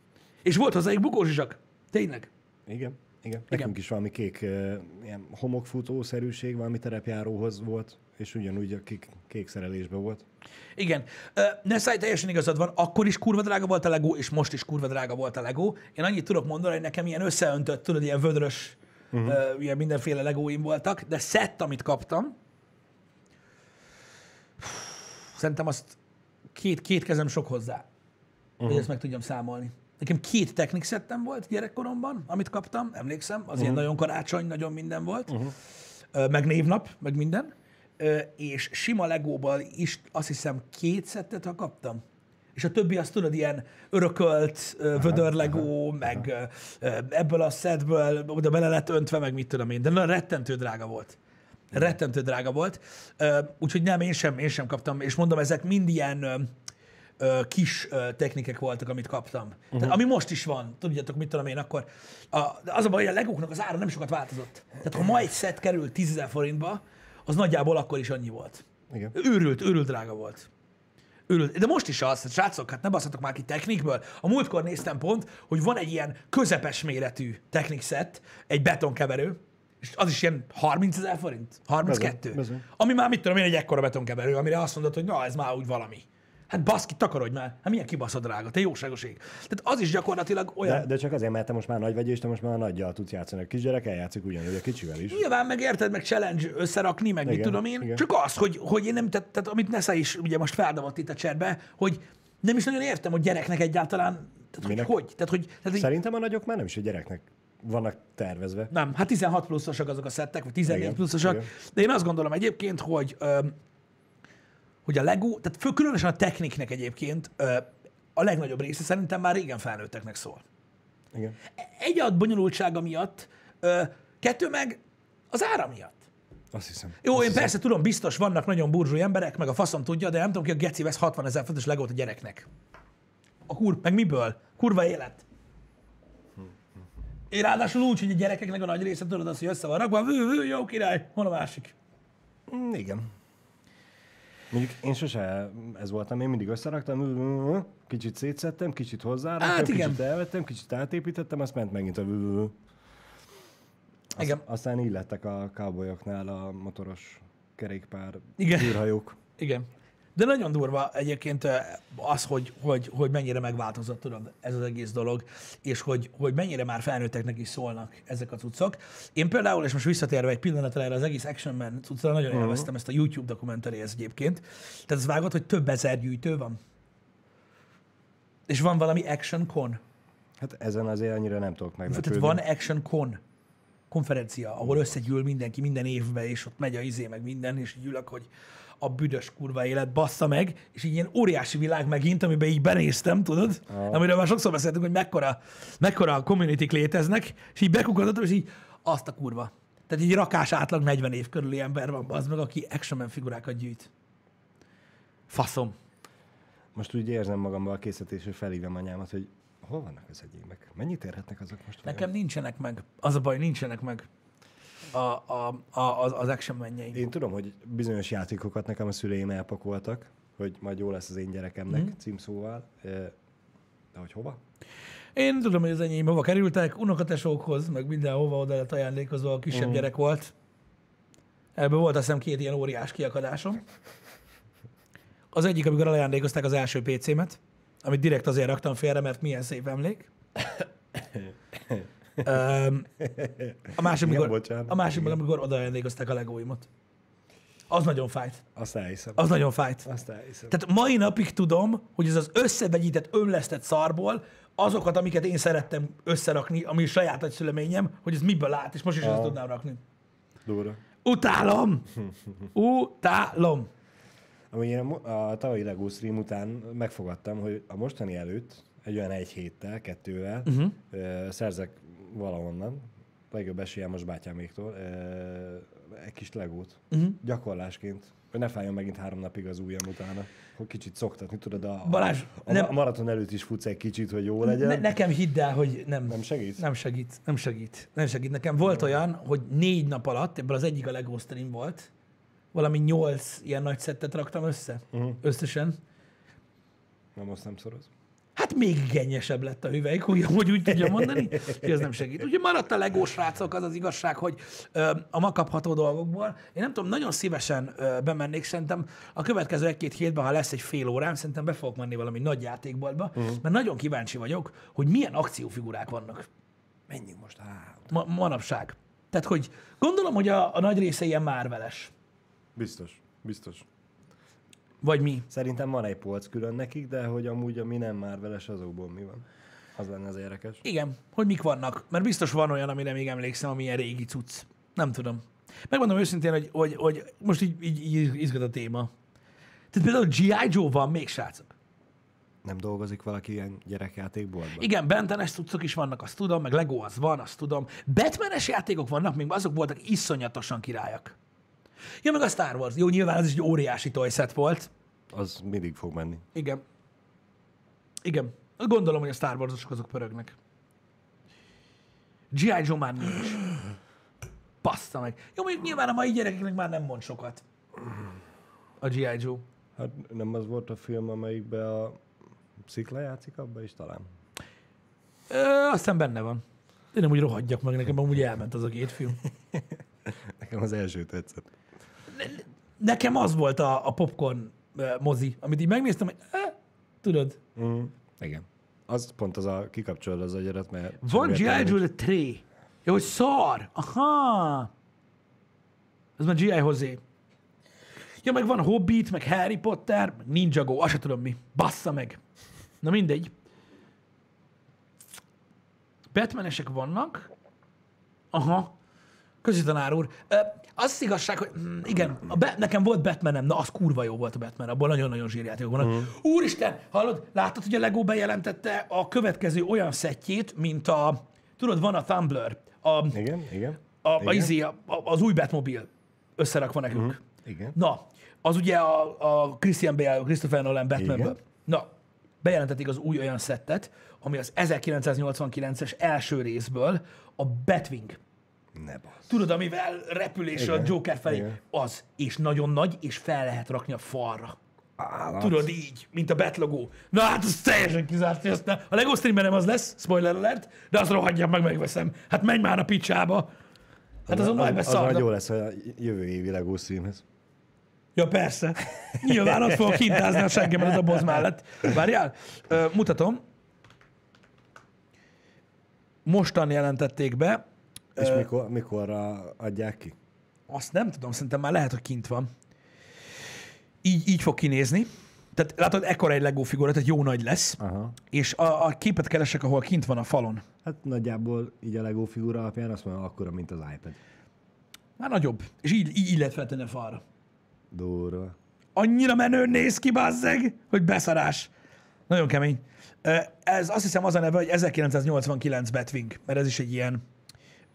És volt hozzá egy bukózsisak. Tényleg. Igen, igen. Nekünk igen. is valami kék ilyen homokfutószerűség, valami terepjáróhoz volt, és ugyanúgy a kék, kék szerelésben volt. Igen. Ne szállj, teljesen igazad van, akkor is kurva drága volt a Lego, és most is kurva drága volt a Lego. Én annyit tudok mondani, hogy nekem ilyen összeöntött, tudod, ilyen vödrös, uh-huh. ilyen mindenféle Legóim voltak, de szett, amit kaptam, szerintem azt két, két kezem sok hozzá, uh-huh. hogy ezt meg tudjam számolni. Nekem két Technic szettem volt gyerekkoromban, amit kaptam, emlékszem, az uh-huh. ilyen nagyon karácsony, nagyon minden volt, uh-huh. meg névnap, meg minden, és sima Legóval is azt hiszem két szettet, ha kaptam. És a többi azt tudod, ilyen örökölt vödör Legó, meg ebből a szettből oda bele lett öntve, meg mit tudom én, de nagyon rettentő drága volt. Rettentő drága volt, úgyhogy nem, én sem, én sem kaptam, és mondom, ezek mind ilyen kis technikek voltak, amit kaptam. Uh-huh. Tehát, ami most is van, tudjátok, mit tudom én, akkor a, az a baj, hogy a legóknak az ára nem sokat változott. Tehát ha ma egy szett kerül tízezer forintba, az nagyjából akkor is annyi volt. Igen. Őrült, őrült drága volt. Őrült. De most is az, srácok, hát ne basszatok már ki technikből. A múltkor néztem pont, hogy van egy ilyen közepes méretű technikszett, egy betonkeverő, és az is ilyen harmincezer forint, harminckettő. Bezze, bezze. Ami már, mit tudom én, egy ekkora betonkeverő, amire azt mondod, hogy na, ez már úgy valami. Hát baszki, takarodj már. Hát milyen kibaszott drága, te jóságos ég. Tehát az is gyakorlatilag olyan... De, de csak azért, mert te most már nagy vagy, és te most már a nagyjal tudsz játszani. A kisgyerek eljátszik ugyanúgy a kicsivel is. Nyilván meg érted, meg challenge összerakni, meg igen, mit tudom én. Igen. Csak az, hogy, hogy én nem, tehát, tehát amit Nessa is ugye most feldavott itt a cserbe, hogy nem is nagyon értem, hogy gyereknek egyáltalán... Tehát, hogy, hogy? Tehát, hogy tehát, szerintem a nagyok már nem is a gyereknek vannak tervezve. Nem, hát tizenhat pluszosak azok a szettek, vagy tizennégy pluszosak. Igen. De én azt gondolom egyébként, hogy... Öm, hogy a LEGO, tehát fő, különösen a techniknek egyébként a legnagyobb része szerintem már régen felnőtteknek szól. Igen. Egy ad bonyolultsága miatt, kettő meg az ára miatt. Azt hiszem. Jó, azt én hiszem. Persze tudom, biztos vannak nagyon burzsúj emberek, meg a faszom tudja, de nem tudom ki, a geci vesz hatvanezer fontos LEGO-t a gyereknek. A kur, meg miből? Kurva élet. Én ráadásul úgy, hogy a gyerekeknek a nagy része tudod azt, hogy össze van rakva, vő, vő, jó király, hol a másik? Igen. Mondjuk én sose ez voltam, én mindig összeraktam, kicsit szétszedtem, kicsit hozzáraktam, hát kicsit elvettem, kicsit átépítettem, azt ment megint a vvvv. Azt, aztán így lettek a cowboyoknál a motoros kerékpár űrhajók. Igen. Igen. De nagyon durva egyébként az, hogy, hogy, hogy mennyire megváltozott, tudom, ez az egész dolog, és hogy, hogy mennyire már felnőtteknek is szólnak ezek a cuccok. Én például, és most visszatérve egy pillanatra erre az egész Action Man cuccra, nagyon uh-huh. élveztem ezt a YouTube dokumentáriát egyébként. Tehát az vágott, hogy több ezer gyűjtő van. És van valami Action Con. Hát ezen azért annyira nem tudok meglepődni. Tehát van Action Con konferencia, ahol összegyűl mindenki minden évben, és ott megy a izé, meg minden, és így ülök, hogy a büdös kurva élet, bassza meg, és így ilyen óriási világ megint, amiben így benéztem, tudod? Oh. Amiről már sokszor beszéltünk, hogy mekkora, mekkora community-k léteznek, és így bekukadottam, és így azt a kurva. Tehát így rakás átlag negyven év körüli ember van, az meg, aki Action Man figurákat gyűjt. Faszom. Most úgy érzem magamban a készítésre, felhívom anyámat, hogy hol vannak az egyébek? Mennyit érhetnek azok most? Nekem vajon? Nincsenek meg. Az a baj, nincsenek meg. A, a, a, az Action Man-jeim. Én tudom, hogy bizonyos játékokat nekem a szüleim elpakoltak, hogy majd jó lesz az én gyerekemnek mm. címszóval. De hogy hova? Én tudom, hogy az enyém hova kerültek, unokatesókhoz, meg mindenhova oda lett ajándékozó, a kisebb mm. gyerek volt. Ebből volt azt hiszem két ilyen óriás kiakadásom. Az egyik, amikor ajándékozták az első pé cémet, amit direkt azért raktam félre, mert milyen szép emlék. A másik, amikor, amikor odaajándékozták a legóimat. Az nagyon fájt. Azt elhiszem. Az nagyon fájt. Azt elhiszem. Tehát mai napig tudom, hogy ez az összevegyített, önlesztett szarból azokat, amiket én szerettem összerakni, ami saját nagyszüleményem, hogy ez miből lát, és most is ezt tudnám rakni. Dóra. Utálom! Utálom! Ami én a, a tavalyi LEGO stream után megfogadtam, hogy a mostani előtt egy olyan egy héttel, kettővel uh-huh. ö, szerzek valahonnan, legjobb esélye most bátyáméktól, egy kis legót. Uh-huh. Gyakorlásként. Hogy ne fájjon megint három napig az ujjam utána. Hogy kicsit szoktatni, tudod, a, Balázs, a, nem, a maraton előtt is futsz egy kicsit, hogy jó legyen. Ne, nekem hidd el, hogy nem. Nem segít? Nem segít, nem segít. Nem segít. Nekem volt olyan, hogy négy nap alatt, ebből az egyik a LEGO stream volt, valami nyolc ilyen nagy szettet raktam össze. Uh-huh. Összesen. Na most nem szoroz. Hát még igényesebb lett a hüvelyk, hogy úgy tudja mondani, hogy ez nem segít. Úgyhogy maradt a LEGO srácok, az az igazság, hogy ö, a ma kapható dolgokból. Én nem tudom, nagyon szívesen ö, bemennék, szerintem a következő egy-két hétben, ha lesz egy fél órám, szerintem be fogok menni valami nagy játékboltba, uh-huh. mert nagyon kíváncsi vagyok, hogy milyen akciófigurák vannak. Menjünk most át. Ma, manapság. Tehát, hogy gondolom, hogy a, a nagy része ilyen Marvel-es. Biztos, biztos. Vagy mi? Szerintem van egy polc külön nekik, de hogy amúgy, ami nem Marvel-es, azokból mi van. Az lenne az érdekes. Igen, hogy mik vannak. Mert biztos van olyan, amire még emlékszem, ami ilyen régi cucc. Nem tudom. Megmondom őszintén, hogy, hogy, hogy most így, így, így izgat a téma. Tehát például G I Joe van még, srácok. Nem dolgozik valaki ilyen gyerekjátékboltban? Igen, Bentenes cuccok is vannak, azt tudom, meg Lego az van, azt tudom. Batmanes játékok vannak, még azok voltak iszonyatosan királyak. Ja, meg a Star Wars. Jó, nyilván ez is egy óriási toy set volt. Az mindig fog menni. Igen. Igen. Gondolom, hogy a Star Wars-osok azok pörögnek. dzsí áj. Joe már nincs. Bassza meg. Jó, mondjuk nyilván a mai gyerekeknek már nem mond sokat. A dzsí áj. Joe. Hát nem az volt a film, amelyikben a szikla játszik, abban is talán. Ö, aztán benne van. Én nem úgy rohadjak meg, nekem amúgy elment az a két film. Nekem az első tetszett. Ne, nekem az volt a, a popcorn mozi, amit így megnéztem, hogy eh, tudod. Mm, igen. Az pont az a kikapcsolod az agyarat, mert... Van dzsí áj. Joe the Tree. Jó, hogy szar. Aha. Ez már dzsí áj. Jose. Ja, meg van Hobbit, meg Harry Potter, meg Ninjago, azt se tudom mi. Bassza meg. Na mindegy. Batmanesek vannak. Aha. Közültanár úr. Ö, az igazság, hogy mm, igen, a Be- nekem volt Batmanem, na az kurva jó volt a Batman, abban nagyon-nagyon zsírjátékok vannak. Mm. Úristen, hallod, láttad, hogy a Lego bejelentette a következő olyan szettjét, mint a, tudod, van a Tumblr, a, igen, igen, a, a, igen. A, a, az új Batmobil összerakva nekünk. Mm. Igen. Na, az ugye a, a Christian Bale, Christopher Nolan Batmanből. Na, bejelentették az új olyan szettet, ami az ezerkilencszáznyolcvankilences első részből a Batwing. Ne basz. Tudod, amivel repülés a Joker felé. Igen. Az, és nagyon nagy, és fel lehet rakni a falra. Állat. Tudod, így, mint a Bat logó. Na hát, az teljesen kizárt, hogy aztán a LEGO streamer nem az lesz, spoiler alert, de azt rohadjam, meg megveszem. Hát menj már a picsába. Hát azon az, majd beszarnak. Az nagyon jó lesz a jövő évi LEGO streamhez. Ja, persze. Nyilván ott fogok hintázni a seggemet a boz mellett. Várjál, uh, mutatom. Mostan jelentették be. És uh, mikor, mikor adják ki? Azt nem tudom, szerintem már lehet, hogy kint van. Így, így fog kinézni. Tehát látod, ekkora egy LEGO figura, tehát jó nagy lesz. Aha. És a, a képet keresek, ahol kint van a falon. Hát nagyjából így a LEGO figura alapján azt mondom, akkora, mint az iPad. Már nagyobb. És így, így, így lehet feltenni a falra. Durva. Annyira menő néz ki, bazzeg, hogy beszarás. Nagyon kemény. Ez azt hiszem az a neve, hogy ezerkilencszáznyolcvankilenc Batwing, mert ez is egy ilyen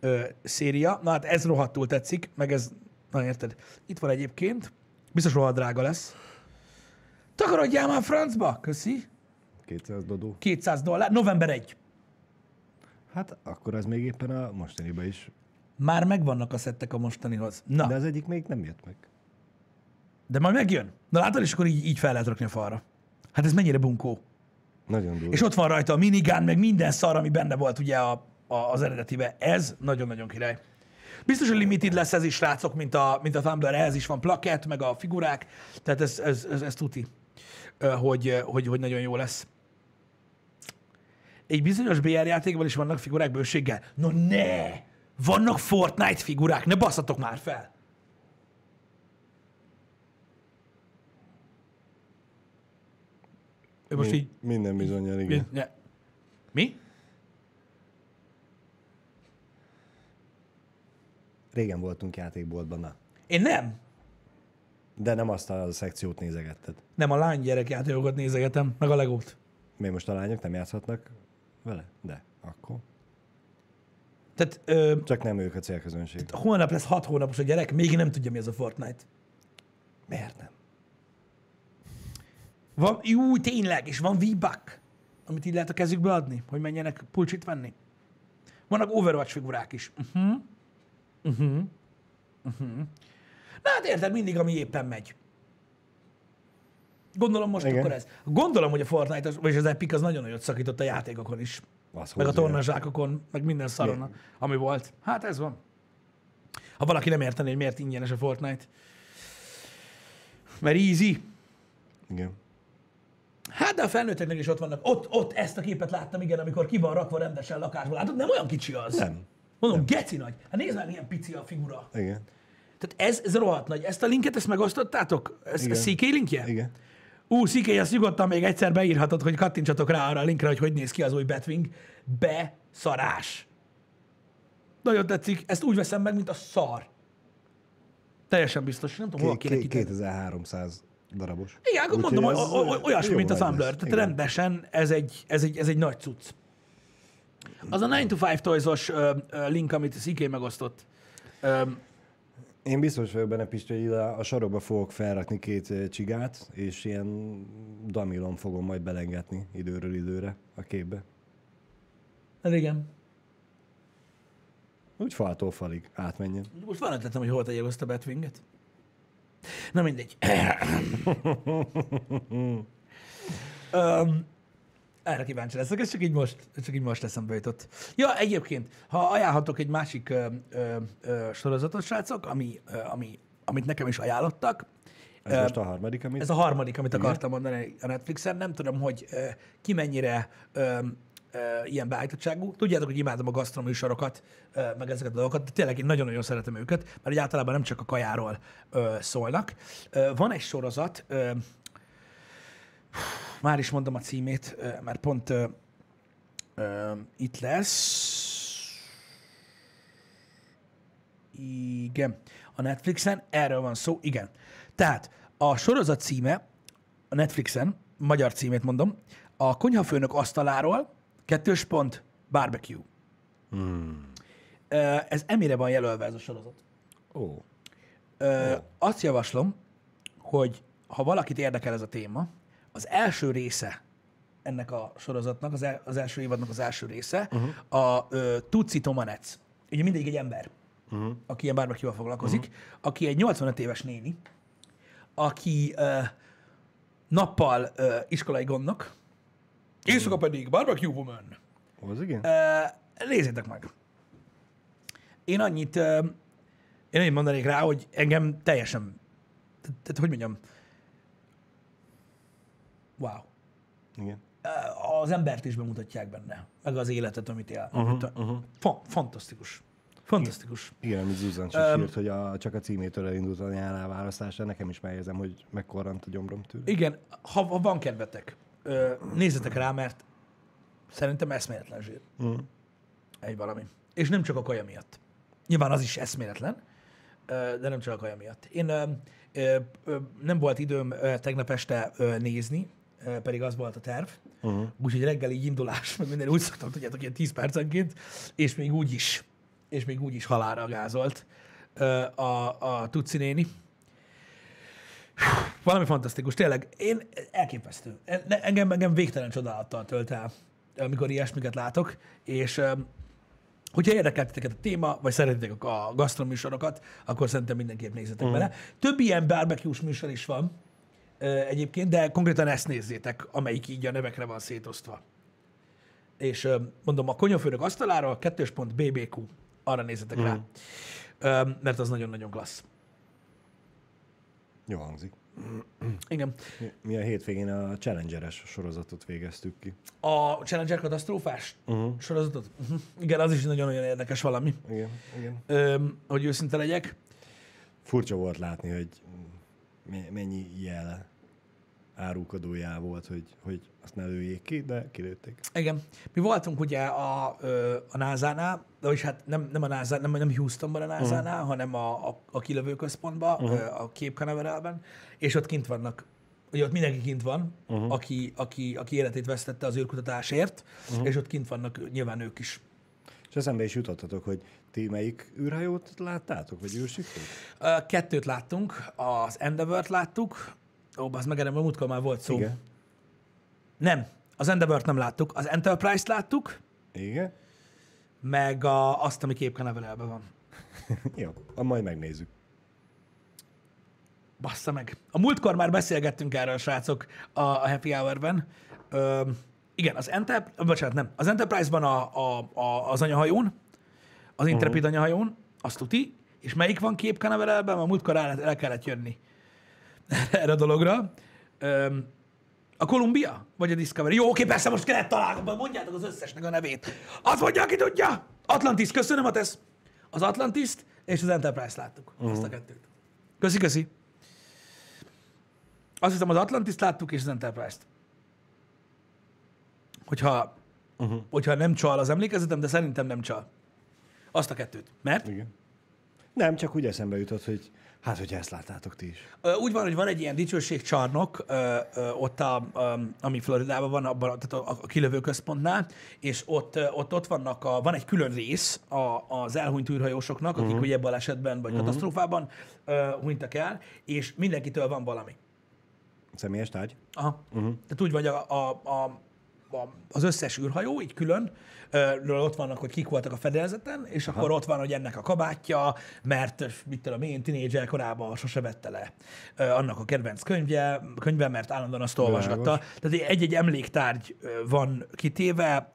ö, széria. Na hát ez rohadtul tetszik, meg ez, na érted, itt van egyébként, biztos rohadt drága lesz. Takarodjál már francba, köszi. kétszáz dodó. kétszáz dollár, november elseje. Hát akkor az még éppen a mostaniba is. Már megvannak a szettek a mostanihoz. Na. De az egyik még nem jött meg. De majd megjön. Na látod, és akkor így, így fel lehet rakni a falra. Hát ez mennyire bunkó. Nagyon durva. És ott van rajta a minigán, meg minden szar, ami benne volt ugye a, a, az eredetibe. Ez nagyon-nagyon király. Biztos, hogy limited lesz ez is, srácok, mint a, mint a Tumblr. Ez is van plakett, meg a figurák. Tehát ez, ez, ez, ez tuti, hogy, hogy, hogy nagyon jó lesz. Egy bizonyos bé er játékban is vannak figurák bőséggel. No ne! Vannak Fortnite figurák. Ne basszatok már fel! Most Mi, így, minden bizonnyal, igen. Ne. Mi? Régen voltunk játékboltban, na. Én nem. De nem azt a szekciót nézegetted. Nem, a lánygyerek játékokat nézegetem, meg a legót. Mi most a lányok nem játszhatnak vele? De, akkor. Tehát, ö, csak nem ők a célközönség. Holnap lesz hat hónapos a gyerek, még nem tudja, mi az a Fortnite. Miért nem? Van, jú, tényleg, és van V-Buck, amit így lehet a kezükbe adni, hogy menjenek pulcsit venni. Vannak Overwatch figurák is. Uh-huh. Uh-huh. Uh-huh. Na hát érted, mindig, ami éppen megy. Gondolom most igen. Akkor ez. Gondolom, hogy a Fortnite, vagyis az Epic az nagyon nagyot szakított a játékokon is. Az meg a tornazsákokon, meg minden szaron, igen. Ami volt. Hát ez van. Ha valaki nem értené, hogy miért ingyenes a Fortnite. Mert easy. Igen. Hát de a felnőtteknek is ott vannak. Ott, ott ezt a képet láttam, igen, amikor ki van rakva rendesen lakásban. Látod, nem olyan kicsi az. Nem. Mondom, nem. Geci nagy. Hát nézd már, milyen pici a figura. Igen. Tehát ez, ez rohadt nagy. Ezt a linket, ezt megosztottátok? Ez a cé ká linkje? Igen. Ú, cé ká, ezt nyugodtan még egyszer beírhatod, hogy kattintsatok rá arra a linkre, hogy hogy néz ki az új Batwing. Beszarás. Nagyon tetszik. Ezt úgy veszem meg, mint a szar. Teljesen biztos. Nem tudom, hol kéne kiteni. kétezer-háromszáz darabos. Igen, akkor mondom, az olyasmi, mint a Tumblr. Tehát rendesen ez egy, ez, egy, ez egy nagy cucc. Az a nine to five Toys-os link, amit cé ká megosztott, Én biztos vagyok benne, Pisti, hogy ide a sarokba fogok felrakni két csigát, és ilyen damilon fogom majd belengetni időről időre a képbe. Hát igen. Úgy faltól falig átmenjen. Most már nem tettem, hogy hol tegyek azt a Batwinget. Na mindegy. um, Erre kíváncsi leszek, ez csak így most, csak így most leszem bejutott. Ja, egyébként, ha ajánlhatok egy másik ö, ö, ö, sorozatot, srácok, ami, ö, ami, amit nekem is ajánlottak. Ez ö, most a harmadik, amit? Ez a harmadik, amit igen? akartam mondani a Netflixen. Nem tudom, hogy ö, ki mennyire ö, ö, ilyen beállítottságú. Tudjátok, hogy imádom a gasztroműsorokat, ö, meg ezeket a dolgokat, de tényleg én nagyon-nagyon szeretem őket, mert általában nem csak a kajáról ö, szólnak. Ö, van egy sorozat... Ö, Már is mondom a címét, mert pont uh, uh, itt lesz. Igen. A Netflixen erről van szó. Igen. Tehát a sorozat címe a Netflixen, magyar címét mondom, a konyhafőnök asztaláról, kettős pont, barbecue. Hmm. Uh, ez emire van jelölve ez a sorozat. Oh. Uh, oh. Azt javaslom, hogy ha valakit érdekel ez a téma, az első része ennek a sorozatnak, az, el, az első évadnak az első része, uh-huh. a ö, Tutsi Tomanec. Ugye mindig egy ember, uh-huh. aki ilyen barbecue-val foglalkozik, uh-huh. aki egy nyolcvanöt éves néni, aki ö, nappal ö, iskolai gondnak, éjszaka pedig barbecue woman. Az igen? Nézzétek meg. Én annyit, ö, én annyit mondanék rá, hogy engem teljesen, tehát hogy mondjam, wow. Igen. Az embert is bemutatják benne, meg az életet, amit él. Uh-huh, uh-huh. Fa- fantasztikus. Fantasztikus. Igen, amit Zuzan csak um, írt, hogy a, csak a címétől elindult a nyárá választásra. Nekem is megjegyzem, hogy megkorrant a gyomrom tőle. Igen, ha, ha van kedvetek, nézzetek rá, mert szerintem eszméletlen zsír. Uh-huh. Egy valami. És nem csak a kaja miatt. Nyilván az is eszméletlen, de nem csak a kaja miatt. Én nem volt időm tegnap este nézni, pedig az volt a terv. Uh-huh. Úgyhogy reggel így indulás, meg minden úgy szoktam, tudjátok, ilyen tíz percenként, és még úgy is, és még úgy is halálra gázolt a, a Tutsi néni. Valami fantasztikus, tényleg. Én elképesztő. Engem, engem végtelen csodálattal tölt el, amikor ilyesmiket látok, és hogyha érdekelteteket a téma, vagy szeretitek a gasztroműsorokat, akkor szerintem mindenképp nézzetek uh-huh. bele. Több ilyen barbecue-s műsor is van, egyébként, de konkrétan ezt nézzétek, amelyik így a nevekre van szétosztva. És mondom, a konyhafőnök asztaláról, kettős pont bé bé kú, arra nézzetek mm. rá, mert az nagyon-nagyon klassz. Jó hangzik. Igen. Mi a hétvégén a Challenger-es sorozatot végeztük ki. A Challenger katasztrófás uh-huh. sorozatot? Uh-huh. Igen, az is nagyon-nagyon érdekes valami. Igen, igen. Ö, hogy őszinte legyek. Furcsa volt látni, hogy mennyi jel árulkodójá volt, hogy, hogy azt ne lőjék ki, de kilőtték. Igen. Mi voltunk ugye a, a názánál, vagyis hát nem, nem a názán, nem, nem Houstonban a názánál, uh-huh. hanem a, a, a kilövőközpontban, uh-huh. a Cape Canaveralben, és ott kint vannak. Ugye ott mindenki kint van, uh-huh. aki, aki, aki életét vesztette az űrkutatásért, uh-huh. és ott kint vannak nyilván ők is. És eszembe is jutottatok, hogy ti melyik űrhajót láttátok, vagy űrsiklót? Kettőt láttunk, az Endeavourt láttuk. Ó, az megerem, a múltkor már volt szó. Igen. Nem, az Endeavourt nem láttuk, az Enterprise-t láttuk. Igen. Meg a, azt, ami Cape Canaveralben van. Jó, majd megnézzük. Bassza meg. A múltkor már beszélgettünk erről, srácok, a, a Happy Hour-ben. Ö, Igen, az, Enter- Bocsánat, nem. az Enterprise-ban a, a, a, az anyahajón, az Intrepid uh-huh. anyahajón, azt tuti, és melyik van Cape Canaveralben? A múltkor el, el kellett jönni erre a dologra. Öm, a Columbia? Vagy a Discovery? Jó, oké, persze, most kellett találni, mondjátok az összesnek a nevét. Azt mondja, aki tudja! Atlantis, köszönöm a tesz! Az Atlantiszt és az Enterprise-t láttuk. Uh-huh. Azt a kettőt. Köszi, köszi. Azt hiszem, az Atlantiszt láttuk és az Enterprise-t. Hogyha, uh-huh. hogyha nem csal az emlékezetem, de szerintem nem csal. Azt a kettőt. Mert? Igen. Nem, csak úgy eszembe jutott, hogy Hát, hogy ezt láttátok ti is. Úgy van, hogy van egy ilyen dicsőségcsarnok, ott, a, ami Floridában van, abban, tehát a kilövőközpontnál, és ott, ott, ott vannak a, van egy külön rész az elhunyt űrhajósoknak, akik uh-huh. ugye balesetben vagy uh-huh. katasztrófában hunytak el, és mindenkitől van valami. Személyes tárgy? Aha. Uh-huh. Tehát úgy vagy a, a, a az összes űrhajó, így külön, ről ott vannak, hogy kik voltak a fedélzeten, és aha. akkor ott van, hogy ennek a kabátja, mert mit tudom én, tínédzser korában sose vette le annak a kedvenc könyvje, könyve, mert állandóan azt olvasgatta. Lágos. Tehát egy-egy emléktárgy van kitéve.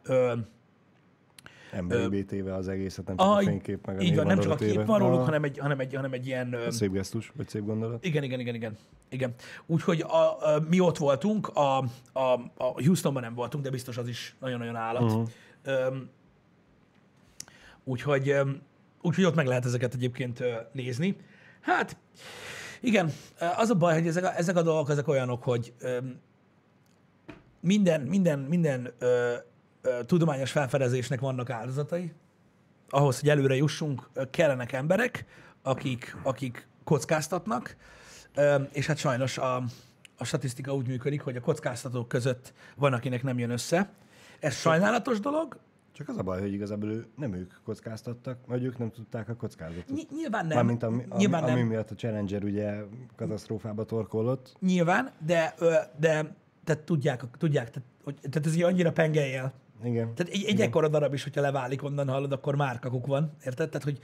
Emberi téve az egészet, nem csak a fénykép, meg a név. Így van, nem csak a kép van róluk, hanem egy, hanem, egy, hanem egy ilyen... Szép gesztus, vagy szép gondolat. Igen, igen, igen, igen. igen. Úgyhogy a, a, mi ott voltunk, a, a, a Houstonban nem voltunk, de biztos az is nagyon-nagyon állat. Uh-huh. Um, úgyhogy, um, úgyhogy ott meg lehet ezeket egyébként uh, nézni. Hát, igen, az a baj, hogy ezek a, ezek a dolgok, ezek olyanok, hogy um, minden, minden, minden... Uh, tudományos felfedezésnek vannak áldozatai. Ahhoz, hogy előre jussunk, kellenek emberek, akik, akik kockáztatnak, és hát sajnos a, a statisztika úgy működik, hogy a kockáztatók között van, akinek nem jön össze. Ez sajnálatos dolog. Csak az a baj, hogy igazából ő, nem ők kockáztattak, vagy ők nem tudták a kockázatot. Ny- nyilván nem. Mármint ami, ami, nyilván ami nem. miatt a Challenger ugye katasztrófába torkollott. Nyilván, de, de, de tudják, tudják tehát, hogy, tehát ez így annyira pengeljel. Igen. Tehát egy, egy ekkora darab is, hogyha leválik onnan, hallod, akkor már kakuk van, érted? Tehát, hogy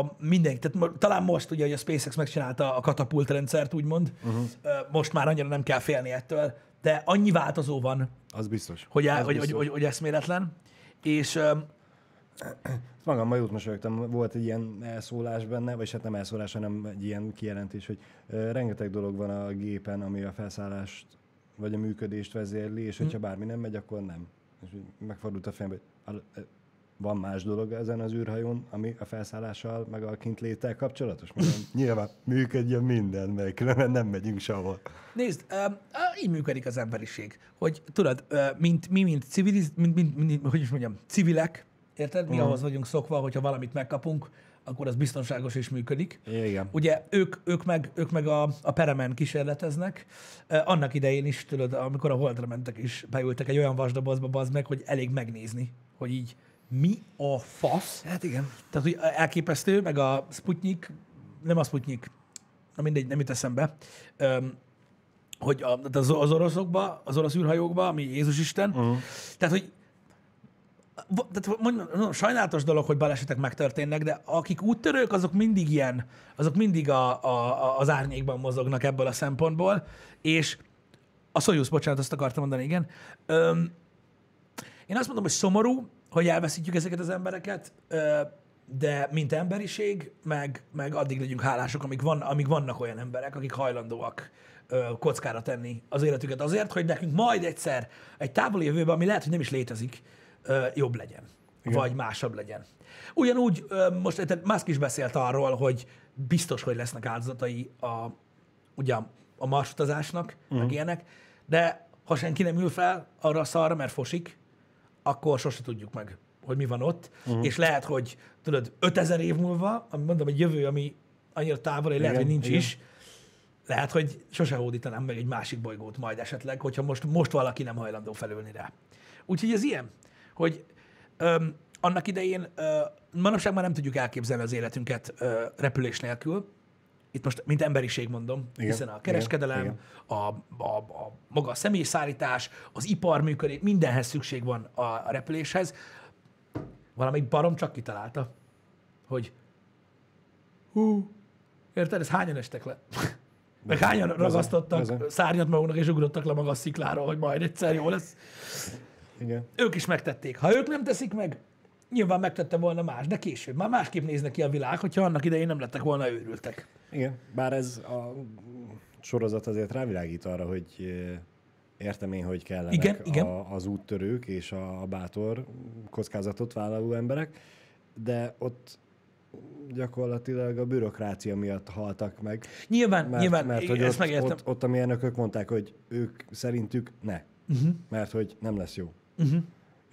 a mindenki, tehát talán most ugye, hogy a SpaceX megcsinálta a katapult rendszert, úgymond, uh-huh. most már annyira nem kell félni ettől, de annyi változó van. Az biztos. Hogy, el, az hogy, biztos. hogy, hogy, hogy eszméletlen. És... Magammal jut mosolyogtam, volt egy ilyen elszólás benne, vagy hát nem elszólás, hanem egy ilyen kijelentés, hogy rengeteg dolog van a gépen, ami a felszállást vagy a működést vezérli, és hogyha bármi nem megy, akkor nem. És megfordult a fejembe, hogy van más dolog ezen az űrhajón, ami a felszállással, meg a kintléttel kapcsolatos? Mondom, nyilván működjön minden, mert nem megyünk sehova. Nézd, így működik az emberiség, hogy tudod, mint, mi, mint, civiliz, mint, mint, mint hogy is mondjam, civilek, érted? Mi uh-huh. ahhoz vagyunk szokva, hogyha valamit megkapunk, akkor az biztonságos és működik. Igen. Ugye ők, ők meg, ők meg a, a peremen kísérleteznek. Annak idején is, tudod, amikor a Holdra mentek is, beültek egy olyan vasdobozba, bazd meg, hogy elég megnézni, hogy így mi a fasz. Hát igen. Tehát, hogy elképesztő, meg a Sputnik, nem a Sputnik, na mindegy, nem jut eszembe, hogy az oroszokba, az orosz űrhajókba, ami Jézus Isten, uh-huh. tehát, hogy Tehát mondjam, sajnálatos dolog, hogy balesetek megtörténnek, de akik úttörők, azok mindig ilyen, azok mindig a, a, az árnyékban mozognak ebből a szempontból, és a Soyuz, bocsánat, azt akartam mondani, igen. Öm, én azt mondom, hogy szomorú, hogy elveszítjük ezeket az embereket, ö, de mint emberiség, meg, meg addig legyünk hálások, amíg, van, amíg vannak olyan emberek, akik hajlandóak ö, kockára tenni az életüket azért, hogy nekünk majd egyszer egy távoli jövőben, ami lehet, hogy nem is létezik, jobb legyen, igen. vagy másabb legyen. Ugyanúgy most Musk is beszélt arról, hogy biztos, hogy lesznek áldozatai a, ugye, a marsutazásnak, uh-huh. meg ilyenek, de ha senki nem ül fel arra a szarra, mert fosik, akkor sose tudjuk meg, hogy mi van ott, uh-huh. és lehet, hogy tudod, ötezer év múlva, ami mondom, egy jövő, ami annyira távol, hogy lehet, hogy nincs igen. is, lehet, hogy sose hódítanám meg egy másik bolygót majd esetleg, hogyha most, most valaki nem hajlandó felülni rá. Úgyhogy ez ilyen. Hogy öm, annak idején ö, manapság már nem tudjuk elképzelni az életünket ö, repülés nélkül. Itt most, mint emberiség mondom, igen, hiszen a kereskedelem, igen, igen. A, a, a maga a személyszállítás, az ipar működés, mindenhez szükség van a, a repüléshez. Valamelyik barom csak kitalálta, hogy hú, érted, ez hányan estek le? Meg hányan ragasztottak bezze, bezze. szárnyat maguknak, és ugrottak le maga a szikláról, hogy majd egyszer jó lesz. Igen. Ők is megtették. Ha ők nem teszik meg, nyilván megtette volna más, de később. Már másképp néznek ki a világ, hogyha annak idején nem lettek volna őrültek. Igen, bár ez a sorozat azért rávilágít arra, hogy értem én, hogy kellenek igen, igen. A, az úttörők és a, a bátor kockázatot vállaló emberek, de ott gyakorlatilag a bürokrácia miatt haltak meg. Nyilván, mert, nyilván, mert, hogy ezt megértem. Ott, ott a mérnökök mondták, hogy ők szerintük ne, uh-huh. mert hogy nem lesz jó. Uh-huh.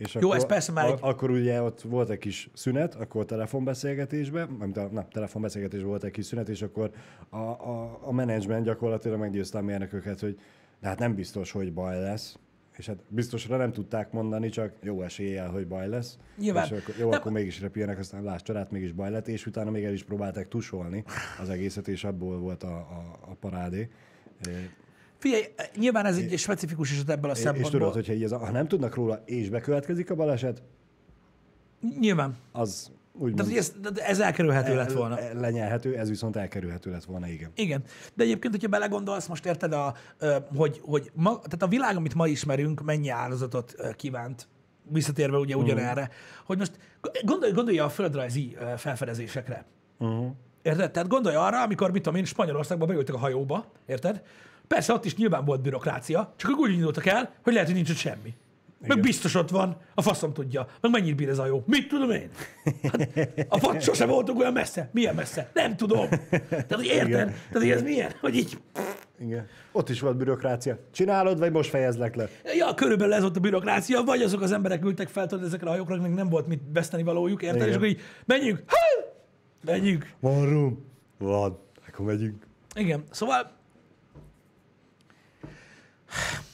És jó, akkor, ez persze már... Egy... Akkor ugye ott volt egy kis szünet, akkor telefonbeszélgetésben, nem, nem telefonbeszélgetésben volt egy kis szünet, és akkor a, a, a menedzsment gyakorlatilag meggyőzte a mérnököket, hogy de hát nem biztos, hogy baj lesz. És hát biztosra nem tudták mondani, csak jó eséllyel, hogy baj lesz. Nyilván. És akkor, jó, nem. akkor mégis repüljenek, aztán lásd csodát, mégis baj lett, és utána még el is próbálták tusolni az egészet, és abból volt a, a, a parádé. Figyelj, nyilván ez egy specifikus is ebből a szempontból. És tudod, hogyha így ez, ha nem tudnak róla, és bekövetkezik a baleset? Nyilván. Az úgy de, mond, ez, de ez elkerülhető el, lett volna. Lenyelhető, ez viszont elkerülhető lett volna, igen. Igen. De egyébként, hogyha belegondolsz, most érted, a, hogy, hogy ma, tehát a világ, amit ma ismerünk, mennyi áldozatot kívánt, visszatérve ugye ugyanerre, uh-huh. hogy most gondolj, gondolja a földrajzi felfedezésekre. Uh-huh. Érted? Tehát gondolj arra, amikor, mit tudom én, Spanyolországba beültek a hajóba, érted? Persze ott is nyilván volt bürokrácia, csak ők úgy indultak el, hogy lehet, hogy nincs ott semmi. Igen. Meg biztos ott van, a faszom tudja. Meg mennyit bír ez a jó? Mit tudom én? Hát, a fasz sose voltunk olyan messze. Milyen messze? Nem tudom. Tehát, hogy érted? Igen. Tehát, hogy ez milyen? Hogy így... Igen. Ott is volt bürokrácia. Csinálod, vagy most fejezlek le? Ja, körülbelül ez volt a bürokrácia, vagy azok az emberek ültek fel, tudod, ezekre a hajókra, meg nem volt mit veszteni valójuk, érted? Igen. És akkor így, menjünk! Ha! Menjünk! Van room? Van. Akkor megyünk. Igen. Szóval...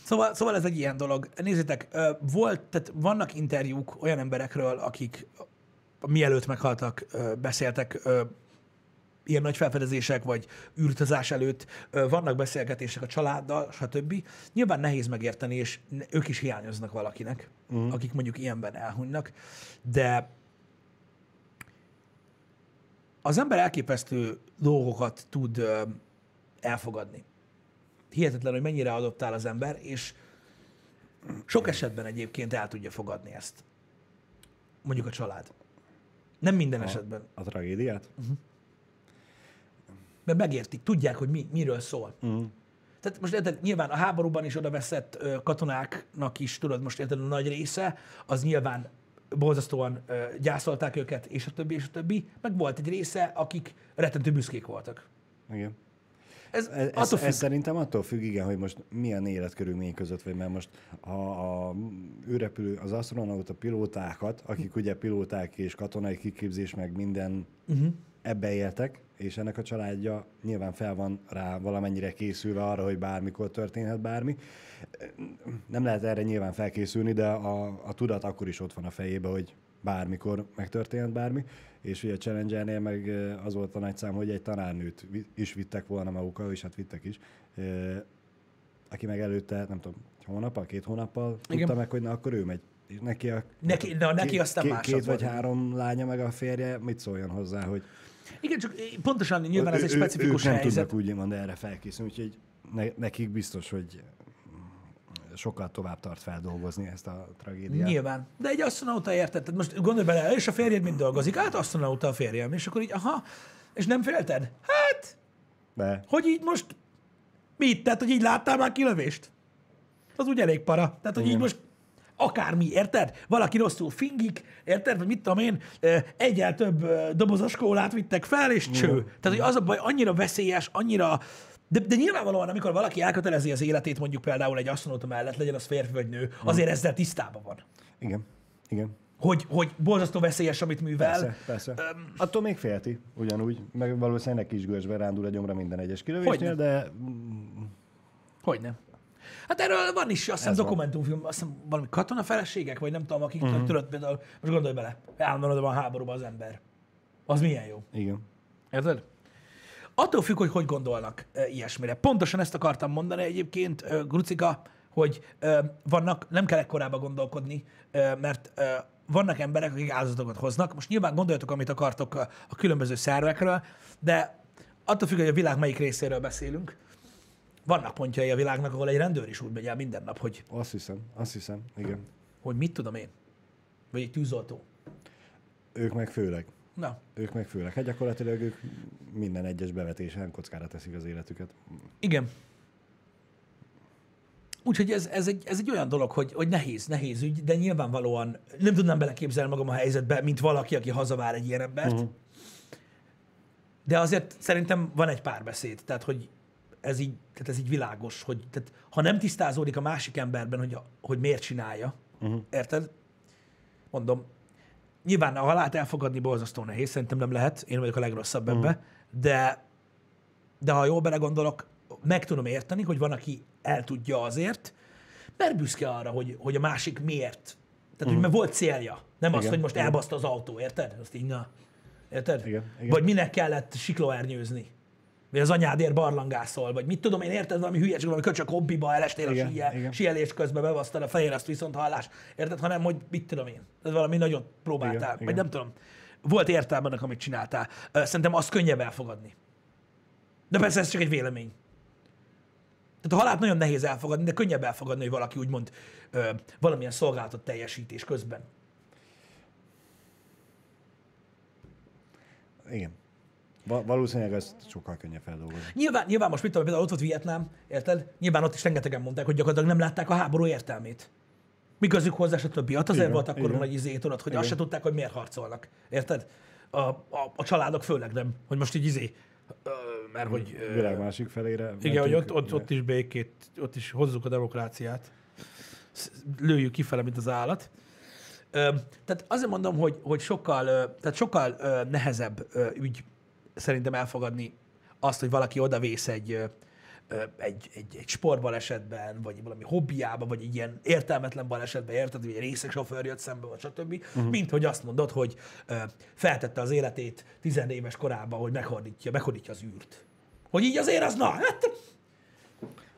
Szóval, szóval ez egy ilyen dolog. Nézzétek, volt, tehát vannak interjúk olyan emberekről, akik mielőtt meghaltak, beszéltek ilyen nagy felfedezések, vagy űrutazás előtt, vannak beszélgetések a családdal, stb. Nyilván nehéz megérteni, és ők is hiányoznak valakinek, mm. akik mondjuk ilyenben elhunynak, de az ember elképesztő dolgokat tud elfogadni. Hihetetlen, hogy mennyire adottál az ember, és sok esetben egyébként el tudja fogadni ezt. Mondjuk a család. Nem minden a, esetben. A tragédiát? Uh-huh. Mert megértik, tudják, hogy mi, miről szól. Uh-huh. Tehát most érted, nyilván a háborúban is odaveszett katonáknak is, tudod, most érted, a nagy része, az nyilván borzasztóan gyászolták őket, és a többi, és a többi. Meg volt egy része, akik rettentő büszkék voltak. Igen. Ez, ez, attól ez szerintem attól függ, igen, hogy most milyen életkörülmény között vagy, mert most a, a űrrepülő, az asztronauta pilótákat, akik ugye pilóták és katonai kiképzés, meg minden uh-huh. ebbe éltek, és ennek a családja nyilván fel van rá valamennyire készülve arra, hogy bármikor történhet bármi. Nem lehet erre nyilván felkészülni, de a, a tudat akkor is ott van a fejében, hogy bármikor megtörténhet bármi, és ugye a Challenger-nél meg az volt a nagy szám, hogy egy tanárnőt is vittek volna magukkal, és hát vittek is, aki meg előtte, nem tudom, egy hónappal, két hónappal tudta igen. meg, hogy na, akkor ő megy. És neki, a, neki, na, neki két, aztán másod. Két vagy három lánya meg a férje, mit szóljon hozzá, hogy... Igen, csak pontosan nyilván ő, ez egy specifikus helyzet. Ők nem tudnak úgymond erre felkészülni, úgyhogy ne, nekik biztos, hogy... sokkal tovább tart feldolgozni ezt a tragédiát. Nyilván. De egy asztronauta érted. Tehát most gondolj bele, és a férjed mind dolgozik. Hát asztronauta a férjem. És akkor így, aha, és nem félted? Hát, de. Hogy így most mit? Tehát, hogy így láttál már kilövést? Az úgy elég para. Tehát, hogy igen. így most akármi, érted? Valaki rosszul fingik, érted? Vagy mit tudom én, egyel több dobozos kólát vittek fel, és cső. Igen. Tehát, hogy az a baj annyira veszélyes, annyira... De, de nyilvánvalóan, amikor valaki elkötelezi az életét, mondjuk például egy asztronauta mellett, legyen az férfi vagy nő, azért ezzel tisztában van. Igen, igen. Hogy, hogy borzasztó veszélyes, amit művel. Persze, persze. Um, Attól még félti, ugyanúgy. Meg valószínűleg neki is görcsbe rándul a gyomra minden egyes kilövésnél, de... Hogyne. Hát erről van is, azt hiszem, dokumentumfilm, azt hiszem, valami katonafeleségek, vagy nem tudom, akik uh-huh. tudod például, most gondolj bele, állandóan oda van háborúban az ember. Az milyen jó. Igen. Érted? Attól függ, hogy hogy gondolnak e, ilyesmire. Pontosan ezt akartam mondani egyébként, e, Grucika, hogy e, vannak, nem kell ekkorába gondolkodni, e, mert e, vannak emberek, akik áldozatokat hoznak. Most nyilván gondoljatok, amit akartok a, a különböző szervekről, de attól függ, hogy a világ melyik részéről beszélünk. Vannak pontjai a világnak, ahol egy rendőr is úgy megy el minden nap, hogy... Azt hiszem, azt hiszem, igen. Hogy mit tudom én? Vagy egy tűzoltó? Ők meg főleg. Na. Ők meg főleg. Hát gyakorlatilag ők minden egyes bevetésen kockára teszik az életüket. Igen. Úgyhogy ez, ez, egy, ez egy olyan dolog, hogy, hogy nehéz, nehéz ügy, de nyilvánvalóan nem tudnám beleképzelni magam a helyzetbe, mint valaki, aki hazavár egy ilyen embert. Uh-huh. De azért szerintem van egy párbeszéd, tehát hogy ez így, tehát ez így világos, hogy tehát, ha nem tisztázódik a másik emberben, hogy, hogy miért csinálja, uh-huh. érted? mondom, nyilván a halált elfogadni borzasztó nehéz, szerintem nem lehet, én vagyok a legrosszabb ebbe, mm. de, de ha jól belegondolok, meg tudom érteni, hogy van, aki el tudja azért, mert büszke arra, hogy, hogy a másik miért. Tehát, mm. hogy volt célja. Nem igen, azt, hogy most igen. elbaszta az autó, érted? Azt így, na, érted? Igen, igen. Vagy minek kellett siklóernyőzni? Vagy az anyádért barlangászol, vagy mit tudom én, érted, valami hülyeség, valami köcsök hobbiba elestél igen, a síje, síelés közben bebasztad a fején, azt viszont hallás. Érted, hanem, hogy mit tudom én. Ez valami nagyon próbáltál, igen, vagy igen. nem tudom. Volt értelme annak, amit csináltál. Szerintem azt könnyebb elfogadni. De persze ez csak egy vélemény. Tehát a halált nagyon nehéz elfogadni, de könnyebb elfogadni, hogy valaki úgymond ö, valamilyen szolgálatot teljesítés közben. Igen. Valószínűleg ezt sokkal könnyebb feldolgozni. Nyilván, nyilván most mit tudom, például ott volt Vietnám, érted? Nyilván ott is rengetegen mondták, hogy gyakorlatilag nem látták a háború értelmét. Mi közük hozzá, se többi. Hát azért igen, volt akkor nagy izétonat, hogy igen. azt se tudták, hogy miért harcolnak. Érted? A, a, a családok főleg nem, hogy most így izé. Mert hogy... Világ másik felére. Mentünk. Igen, hogy ott, ott, ott is békét, ott is hozzuk a demokráciát. Lőjük kifele, mint az állat. Tehát azért mondom, hogy, hogy sokkal, tehát sokkal nehezebb ügy szerintem elfogadni azt, hogy valaki odavész egy, egy, egy, egy sportbalesetben, vagy valami hobbiába, vagy egy ilyen értelmetlen balesetben, érted, hogy egy részeg sofőr jött szembe, vagy stb. Uh-huh. Mint hogy azt mondod, hogy feltette az életét tizenéves éves korában, hogy meghordítja, meghordítja az űrt. Hogy így azért az, na, hát...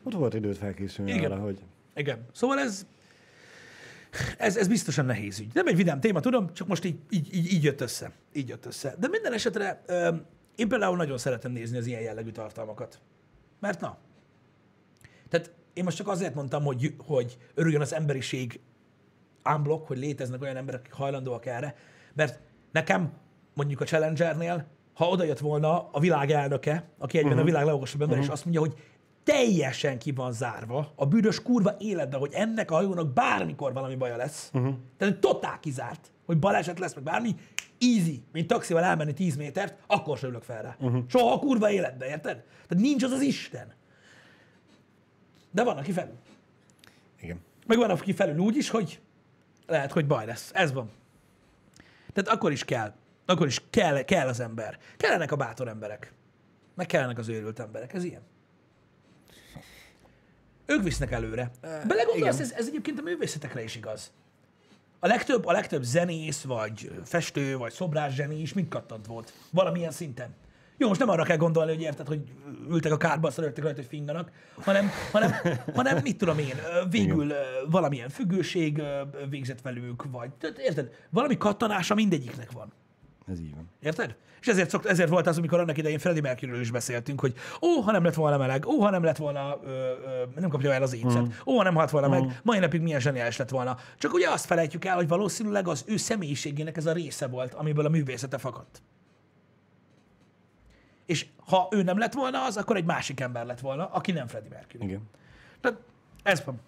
Ott volt időt felkészülni igen. arra, hogy... Igen. Szóval ez, ez, ez biztosan nehéz ügy. Nem egy vidám téma, tudom, csak most így, így, így, így jött össze. Így jött össze. De minden esetre én például nagyon szeretem nézni az ilyen jellegű tartalmakat. Mert na. Tehát én most csak azért mondtam, hogy, hogy örüljön az emberiség unblock, hogy léteznek olyan emberek, akik hajlandóak erre, mert nekem mondjuk a Challengernél, ha odajött volna a világ elnöke, aki egyben uh-huh. a világ legokosabb ember, uh-huh. és azt mondja, hogy teljesen ki van zárva a bűnös kurva életben, hogy ennek a hajónak bármikor valami baja lesz, uh-huh. tehát totál kizárt, hogy baleset lesz, meg bármi, easy, mint taxival elmenni tíz métert, akkor se ülök fel rá. Uh-huh. Soha a kurva életben, érted? Tehát nincs az az Isten. De van, aki felül. Igen. Meg van, aki felül úgy is, hogy lehet, hogy baj lesz. Ez van. Tehát akkor is kell. Akkor is kell, kell az ember. Kellenek a bátor emberek. Meg kellenek az őrült emberek. Ez ilyen. Ők visznek előre. Belegondolsz, ez, ez egyébként a művészetekre is igaz. A legtöbb, a legtöbb zenész, vagy festő, vagy szobrás zseni is mind kattant volt. Valamilyen szinten. Jó, most nem arra kell gondolni, hogy érted, hogy ültek a kárba, aztán öltek rajta, hogy finganak, hanem, hanem, hanem mit tudom én, végül igen. valamilyen függőség végzett velük, vagy érted, valami kattanása mindegyiknek van. Ez így van. Érted? És ezért, szokt, ezért volt az, amikor annak idején Freddie Mercuryről is beszéltünk, hogy ó, ha nem lett volna meleg, ó, ha nem lett volna, ö, ö, nem kapja el az étszert, mm. ó, ha nem halt volna mm. meg, mai napig milyen zseniális lett volna. Csak ugye azt felejtjük el, hogy valószínűleg az ő személyiségének ez a része volt, amiből a művészete fakadt. És ha ő nem lett volna az, akkor egy másik ember lett volna, aki nem Freddie Mercury. Igen. Tehát ez van.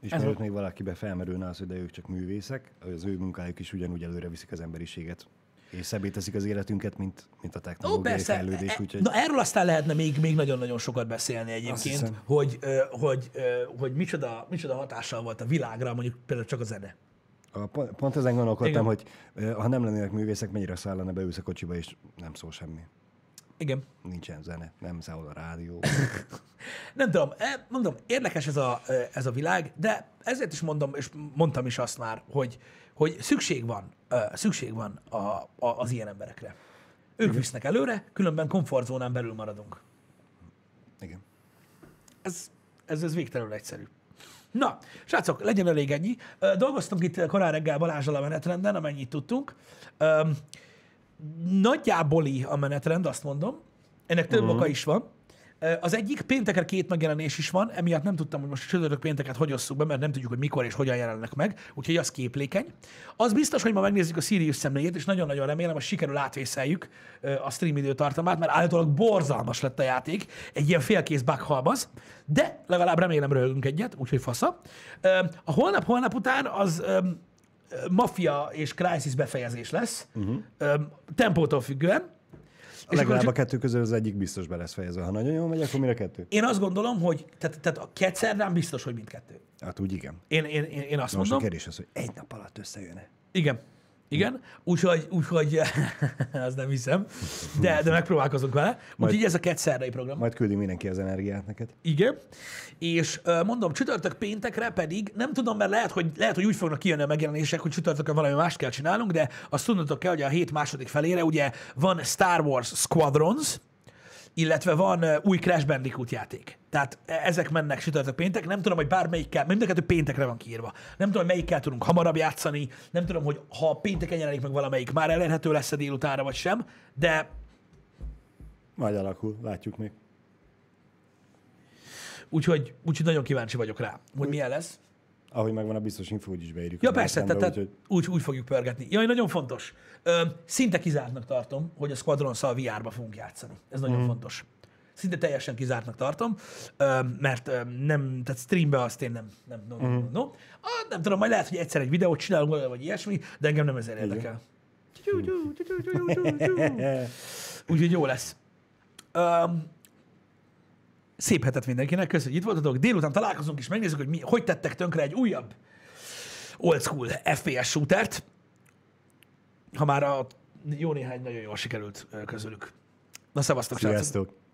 És mielőtt még valakibe felmerülne az, hogy de ők csak művészek, az ő munkájuk is ugyanúgy előre viszik az emberiséget. És szebbé teszik az életünket, mint, mint a technológiai fejlődés. Úgyhogy... Na erről aztán lehetne még, még nagyon-nagyon sokat beszélni egyébként, hogy, hogy, hogy micsoda, micsoda hatással volt a világra, mondjuk például csak a zene. A, pont ezen gondolkodtam, hogy ha nem lennének művészek, mennyire szállana be, ősz a kocsiba, és nem szól semmi. Igen. Nincsen zene, nem szól a rádió. Nem tudom, mondom, érdekes ez a, ez a világ, de ezért is mondom, és mondtam is azt már, hogy, hogy szükség van, szükség van a, a, az ilyen emberekre. Ők igen. visznek előre, különben komfortzónán belül maradunk. Igen. Ez, ez, ez végtelenül egyszerű. Na, srácok, legyen elég ennyi. Dolgoztunk itt korán reggel Balázsral a menetrenden, amennyit tudtunk. Nagyjáboli a menetrend, azt mondom. Ennek több uh-huh. oka is van. Az egyik, péntekre két megjelenés is van, emiatt nem tudtam, hogy most csütörtök pénteket hogy osszuk be, mert nem tudjuk, hogy mikor és hogyan jelennek meg, úgyhogy az képlékeny. Az biztos, hogy ma megnézzük a Sirius szemléjét, és nagyon-nagyon remélem, hogy sikerül átvészeljük a stream időtartamát, mert állítólag borzalmas lett a játék, egy ilyen félkész bug halmaz, de legalább remélem röhögünk egyet, úgyhogy fasza. A holnap-holnap után az... Mafia és Crysis befejezés lesz, uh-huh. tempótól függően. Legalább a kettő közül az egyik biztos be lesz fejezve. Ha nagyon jól megy, akkor mire kettő? Én azt gondolom, hogy tehát, tehát a kétszerdán biztos, hogy mindkettő. Hát úgy igen. Én, én, én, én azt Na, mondom. Most a kérdés az, hogy egy nap alatt összejön-e. Igen. Igen, úgyhogy, úgyhogy azt nem hiszem, de, de megpróbálkozunk vele. Úgyhogy ez a kétszerrai program. Majd küldi mindenki az energiát neked. Igen, és mondom, csütörtök péntekre pedig, nem tudom, mert lehet, hogy, lehet, hogy úgy fognak kijönni a megjelenések, hogy csütörtökön valami mást kell csinálnunk, de azt tudnotok kell, hogy a hét második felére ugye van Star Wars Squadrons, illetve van új Crash Bandicoot játék. Tehát ezek mennek csütörtök péntek, nem tudom, hogy bármelyikkel, mind a kettő péntekre van kiírva. Nem tudom, hogy melyikkel tudunk hamarabb játszani, nem tudom, hogy ha pénteken jelenik meg valamelyik, már elérhető lesz a délutánra, vagy sem, de... Majd alakul, látjuk még. Úgyhogy, úgyhogy nagyon kíváncsi vagyok rá, hogy milyen lesz. Ahogy megvan a biztos infó, úgyis beírjuk. Ja, persze, tehát úgy, hogy... úgy, úgy fogjuk pörgetni. Jaj, nagyon fontos. Ö, szinte kizártnak tartom, hogy a Squadrons-szal vé er-be fogunk játszani. Ez nagyon hmm. fontos. Szinte teljesen kizártnak tartom, ö, mert ö, nem, tehát streambe azt én nem, nem, no, hmm. no, no. Ah, nem tudom, majd lehet, hogy egyszer egy videót csinálunk, vagy ilyesmi, de engem nem ezért érdekel. Úgyhogy jó lesz. Ö, Szép hetet mindenkinek, köszönöm, hogy itt voltatok. Délután találkozunk és megnézzük, hogy mi, hogy tettek tönkre egy újabb old school ef pé es shootert, ha már a jó néhány nagyon jól sikerült közülük. Na, szevasztok, srácok!